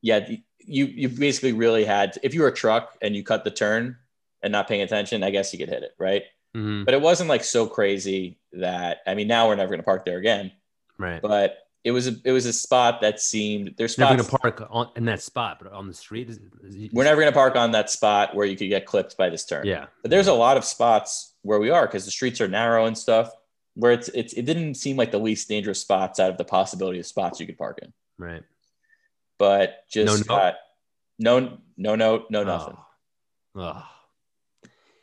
yeah, you you basically really had to, if you were a truck and you cut the turn and not paying attention, I guess you could hit it, right? Mm-hmm. But it wasn't like so crazy that, I mean, now we're never going to park there again, right? But it was a it was a spot that seemed there's never going to park on in that spot, but on the street, is, is, is, we're never going to park on that spot where you could get clipped by this turn. Yeah, but there's yeah. a lot of spots where we are because the streets are narrow and stuff. Where it's, it's it didn't seem like the least dangerous spots out of the possibility of spots you could park in. Right. But just no got, no, no, no, no, oh. nothing. Oh.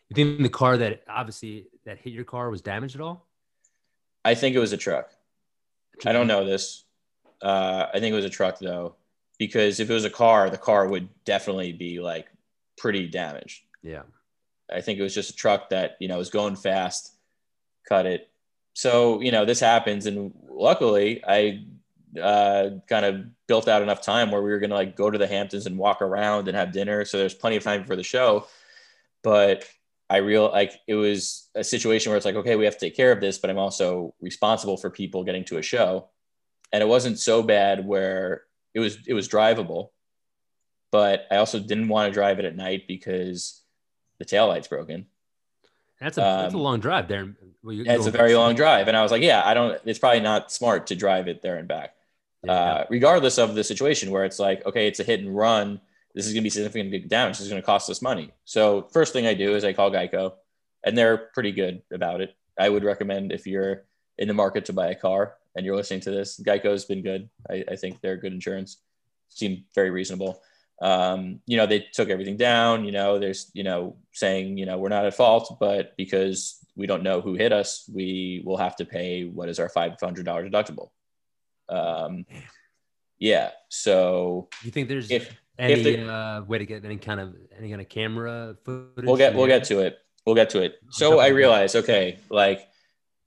You think the car that obviously that hit your car was damaged at all? I think it was a truck. I don't know this. Uh, I think it was a truck though, because if it was a car, the car would definitely be like pretty damaged. Yeah. I think it was just a truck that, you know, was going fast, cut it. So, you know, this happens. And luckily I uh, kind of built out enough time where we were going to like go to the Hamptons and walk around and have dinner. So there's plenty of time for the show, but I real like it was a situation where it's like, okay, we have to take care of this, but I'm also responsible for people getting to a show. And it wasn't so bad where it was, it was drivable, but I also didn't want to drive it at night because the taillight's broken. That's a, that's um, a long drive there. Well, yeah, it's a very long drive. And I was like, yeah, I don't, it's probably not smart to drive it there and back. Yeah, uh, yeah. Regardless of the situation where it's like, okay, it's a hit and run. This is going to be significant damage. This is going to cost us money. So first thing I do is I call Geico and they're pretty good about it. I would recommend if you're in the market to buy a car and you're listening to this, Geico has been good. I, I think they're good insurance. Seemed very reasonable. Um, you know, they took everything down, you know, there's, you know, saying, you know, we're not at fault, but because we don't know who hit us, we will have to pay what is our five hundred dollars deductible. Um, yeah. So you think there's if, any if the, uh, way to get any kind of, any kind of camera footage? We'll get, we'll get to it. We'll get to it. So I realized, okay, like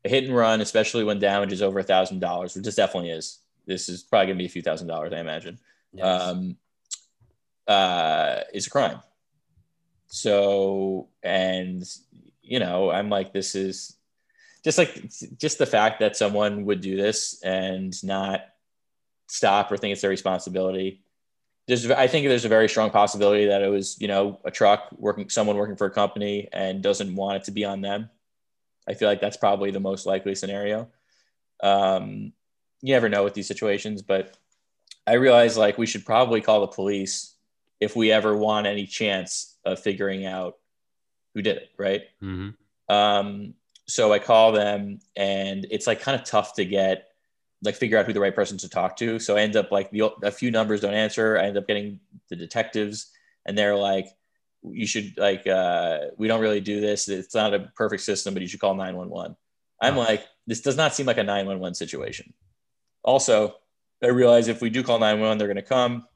a hit and run, especially when damage is over a thousand dollars, which this definitely is, this is probably gonna be a few thousand dollars, I imagine. Yes. Um, uh is a crime. So, and you know, I'm like, this is just like just the fact that someone would do this and not stop or think it's their responsibility. There's I think there's a very strong possibility that it was, you know, a truck working someone working for a company and doesn't want it to be on them. I feel like that's probably the most likely scenario. Um you never know with these situations, but I realized like we should probably call the police if we ever want any chance of figuring out who did it, right? Mm-hmm. Um, so I call them and it's like kind of tough to get, like figure out who the right person to talk to. So I end up like, the, a few numbers don't answer. I end up getting the detectives and they're like, you should like, uh, we don't really do this. It's not a perfect system, but you should call nine one one. I'm wow. like, this does not seem like a nine one one situation. Also, I realize if we do call nine one one, they're going to come.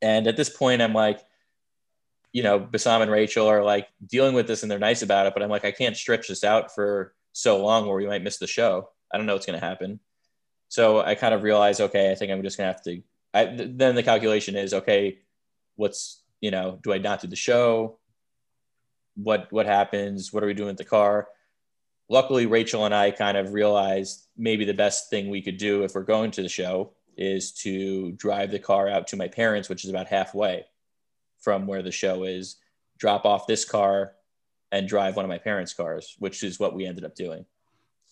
And at this point, I'm like, you know, Bassam and Rachel are like dealing with this and they're nice about it. But I'm like, I can't stretch this out for so long where we might miss the show. I don't know what's going to happen. So I kind of realize, okay, I think I'm just going to have to, I, th- then the calculation is, okay, what's, you know, do I not do the show? What, what happens? What are we doing with the car? Luckily, Rachel and I kind of realized maybe the best thing we could do if we're going to the show is to drive the car out to my parents, which is about halfway from where the show is, drop off this car and drive one of my parents' cars, which is what we ended up doing.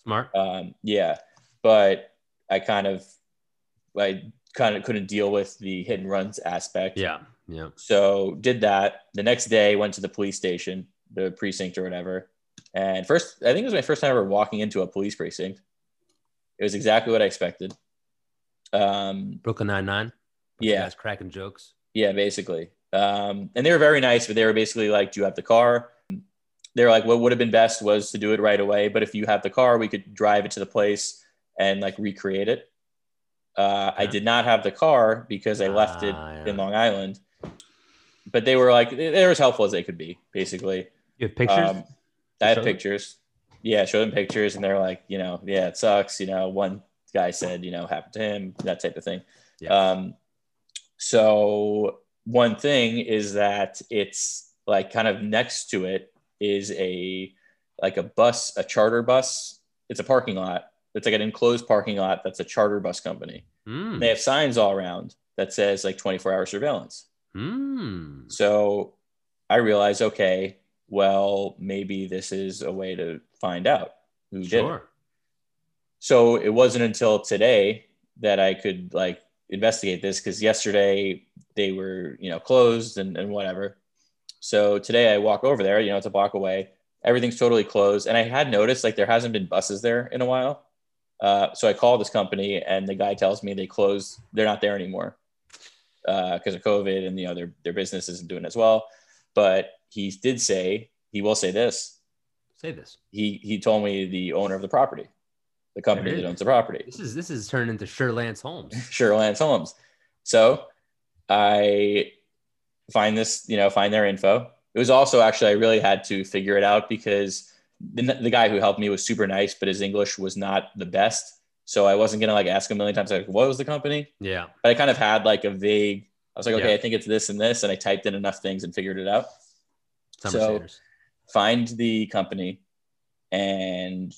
Smart. Um, yeah. But I kind of, I kind of couldn't deal with the hit and runs aspect. Yeah. Yeah. So did that. The next day, went to the police station, the precinct or whatever. And first, I think it was my first time ever walking into a police precinct. It was exactly what I expected. Um, Brooklyn Nine-Nine. Yeah. Guys cracking jokes. Yeah, basically. Um, and they were very nice, but they were basically like, do you have the car? They were like, what would have been best was to do it right away. But if you have the car, we could drive it to the place and like recreate it. Uh, yeah. I did not have the car because I left ah, it yeah. in Long Island. But they were like, they were as helpful as they could be, basically. You have pictures? Um, I have pictures. Them? Yeah, show them pictures. And they're like, you know, yeah, it sucks. You know, one guy said, you know, happened to him, that type of thing. Yeah. Um, so one thing is that it's like kind of next to it is a, like a bus, a charter bus. It's a parking lot. It's like an enclosed parking lot. That's a charter bus company. Mm. They have signs all around that says like twenty-four hour surveillance. Mm. So I realized, okay, well, maybe this is a way to find out who did it. So it wasn't until today that I could like investigate this, because yesterday they were, you know, closed and, and whatever. So today I walk over there, you know, it's a block away. Everything's totally closed. And I had noticed like there hasn't been buses there in a while. Uh, so I called this company and the guy tells me they closed. They're not there anymore because uh, of COVID and, you know, their, their business isn't doing as well. But he did say, he will say this. Say this. He he told me the owner of the property, the company that owns the property. This is this is turned into Sure Lance Holmes. Sure Lance Holmes. So I find this, you know, find their info. It was also actually, I really had to figure it out because the, the guy who helped me was super nice, but his English was not the best. So I wasn't going to like ask a million times, like, what was the company? Yeah. But I kind of had like a vague, I was like, okay, yeah. I think it's this and this. And I typed in enough things and figured it out. Summer so Sanders. Find the company and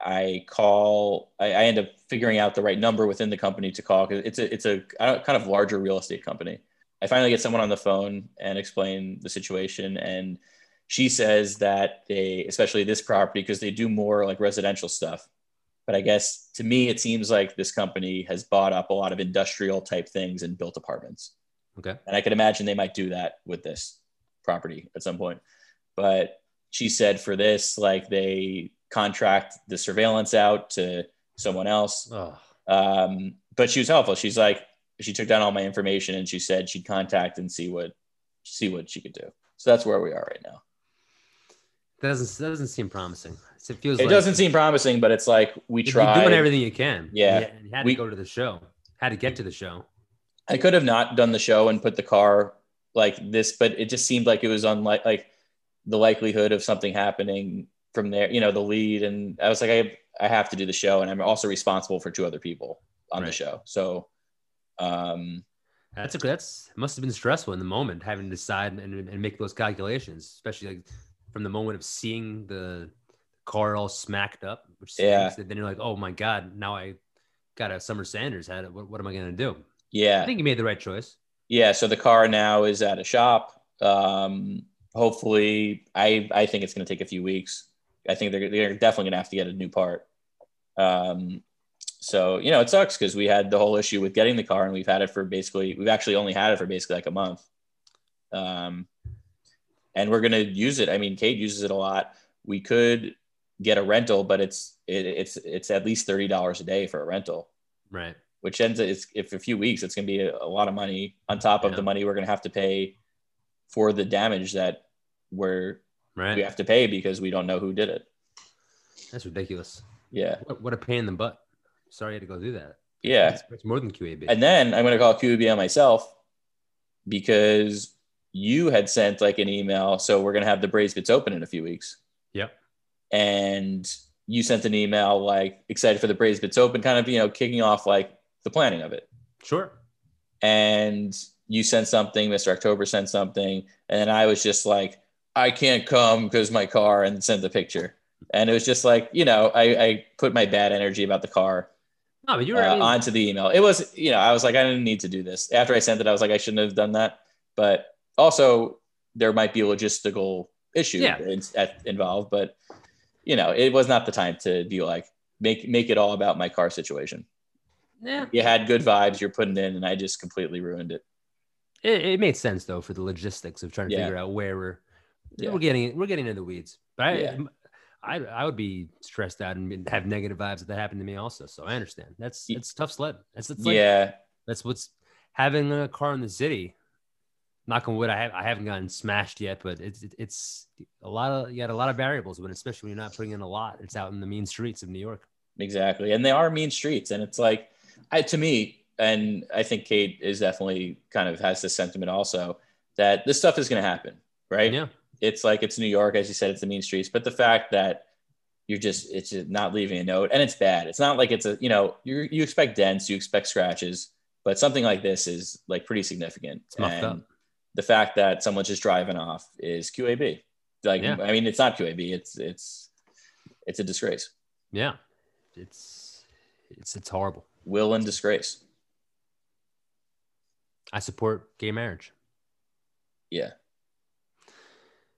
I call, I, I end up figuring out the right number within the company to call. Cause it's a, it's a kind of larger real estate company. I finally get someone on the phone and explain the situation. And she says that they, especially this property, because they do more like residential stuff. But I guess to me, it seems like this company has bought up a lot of industrial type things and built apartments. Okay. And I could imagine they might do that with this property at some point. But she said for this, like they contract the surveillance out to someone else. Oh. Um, but she was helpful. She's like, she took down all my information and she said she'd contact and see what, see what she could do. So that's where we are right now. That doesn't, that doesn't seem promising. It feels it like, doesn't seem promising, but it's like we tried. You're doing everything you can. Yeah. You had, you had we, to go to the show. Had to get to the show. I could have not done the show and put the car like this, but it just seemed like it was unlike like the likelihood of something happening from there, you know, the lead. And I was like, I, I have to do the show. And I'm also responsible for two other people on right. the show. So um, that's a, that's must've been stressful in the moment, having to decide and, and make those calculations, especially like from the moment of seeing the car all smacked up, which yeah. Stinks. Then you're like, oh my God, now I got a Summer Sanders hat. What, what am I going to do? Yeah. I think you made the right choice. Yeah. So the car now is at a shop. Um, hopefully I, I think it's going to take a few weeks. I think they're, they're definitely going to have to get a new part. Um, so, you know, it sucks because we had the whole issue with getting the car and we've had it for basically, we've actually only had it for basically like a month. Um, and we're going to use it. I mean, Kate uses it a lot. We could get a rental, but it's, it, it's, it's at least thirty dollars a day for a rental. Right. Which ends up, it's, if a few weeks, it's going to be a, a lot of money on top of yeah. the money we're going to have to pay for the damage that we're, right. we have to pay because we don't know who did it. That's ridiculous. Yeah. What, what a pain in the butt. Sorry I had to go through that. Yeah. It's, it's more than Q A B. And then I'm going to call Q A B on myself because you had sent like an email. So we're going to have the Braze Bits open in a few weeks. Yep. And you sent an email like excited for the Braze Bits open, kind of, you know, kicking off like the planning of it. Sure. And you sent something, Mister October sent something. And then I was just like, I can't come because my car, and sent the picture. And it was just like, you know, I, I put my bad energy about the car no, but you were, uh, I mean, onto the email. It was, you know, I was like, I didn't need to do this. After I sent it, I was like, I shouldn't have done that. But also there might be a logistical issue yeah. involved, but you know, it was not the time to be like, make, make it all about my car situation. Yeah. You had good vibes you're putting in, and I just completely ruined it. It, it made sense though, for the logistics of trying to yeah. figure out where we're, yeah. we're getting, we're getting into the weeds, but I, yeah. I, I would be stressed out and have negative vibes if that happened to me also. So I understand. That's, it's tough sled. That's, it's like, yeah. that's what's having a car in the city. Knock on wood, I have, I haven't gotten smashed yet, but it's, it's a lot of, you got a lot of variables, when especially when you're not putting in a lot, it's out in the mean streets of New York. Exactly. And they are mean streets. And it's like, I, to me, and I think Kate is definitely kind of has this sentiment also, that this stuff is going to happen. Right. Yeah. It's like, it's New York, as you said, it's the mean streets, but the fact that you're just, it's just not leaving a note, and it's bad. It's not like it's a, you know, you you expect dents, you expect scratches, but something like this is like pretty significant. It's and up. The fact that someone's just driving off is Q A B. Like, yeah. I mean, it's not Q A B. It's, it's, it's a disgrace. Yeah. It's, it's, it's horrible. Will and disgrace. I support gay marriage. Yeah.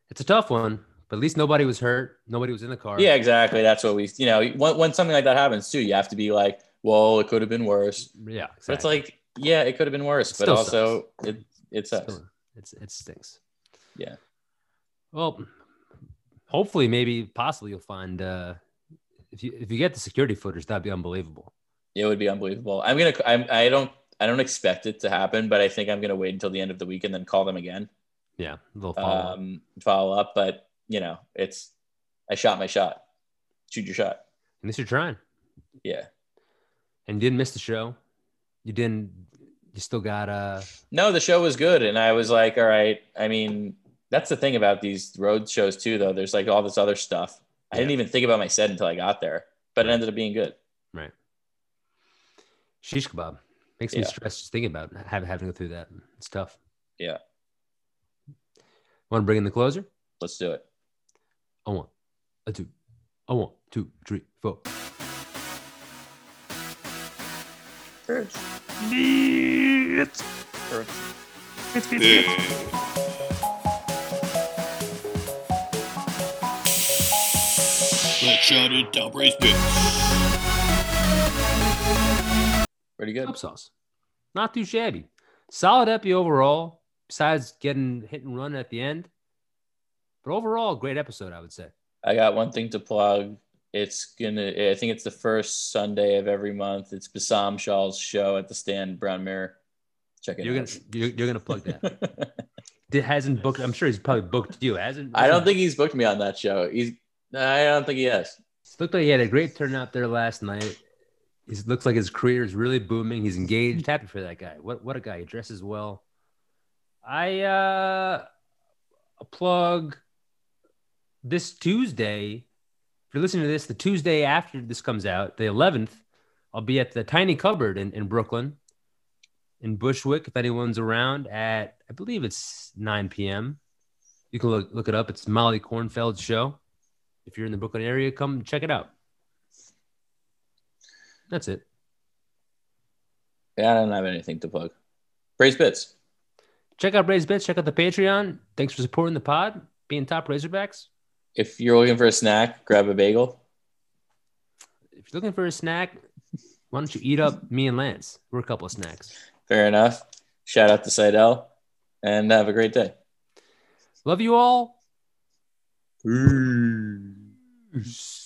It's a tough one, but at least nobody was hurt. Nobody was in the car. Yeah, exactly. That's what we, you know, when, when something like that happens too, you have to be like, well, it could have been worse. Yeah. Exactly. But it's like, yeah, it could have been worse, it but also sucks. it, it sucks. Still, it's, it stinks. Yeah. Well, hopefully, maybe, possibly you'll find, uh, if you, if you get the security footage, that'd be unbelievable. It would be unbelievable. I'm going to, I I don't, I don't expect it to happen, but I think I'm going to wait until the end of the week and then call them again. Yeah, they'll follow, um, up. follow up, but you know, it's I shot my shot. Shoot your shot. At least you're trying. Yeah, and you didn't miss the show. You didn't. You still got. Uh... No, the show was good, and I was like, all right. I mean, that's the thing about these road shows too, though. There's like all this other stuff. Yeah. I didn't even think about my set until I got there, but right. it ended up being good. Right. Shish kebab makes yeah. me stressed just thinking about having having to go through that. It's tough. Yeah. Want to bring in the closer? Let's do it. A one, a two, a one, two, three, four. First. It's First. It's, it's, it's. Let's shout it down, Braze Bits. Pretty good. Top sauce. Not too shabby. Solid epi overall. Besides getting hit and run at the end. But overall, great episode, I would say. I got one thing to plug. It's going to, I think it's the first Sunday of every month. It's Bassam Shaw's show at the Stand Brown Mirror. Check it you're out. Gonna, you're you're going to plug that. It hasn't booked. I'm sure he's probably booked you. Hasn't? I don't think he's booked me on that show. He's. I don't think he has. It looked like he had a great turnout there last night. It looks like his career is really booming. He's engaged. Happy for that guy. What, what a guy. He dresses well. I uh, plug this Tuesday. If you're listening to this, the Tuesday after this comes out, the eleventh, I'll be at the Tiny Cupboard in, in Brooklyn, in Bushwick, if anyone's around, at, I believe it's nine p.m. You can look, look it up. It's Molly Kornfeld's show. If you're in the Brooklyn area, come check it out. That's it. Yeah, I don't have anything to plug. Braze Bits. Check out Braze Bits. Check out the Patreon. Thanks for supporting the pod. Being top Razorbacks. If you're looking for a snack, grab a bagel. If you're looking for a snack, why don't you eat up me and Lance? We're a couple of snacks. Fair enough. Shout out to Seidel. And have a great day. Love you all. Peace.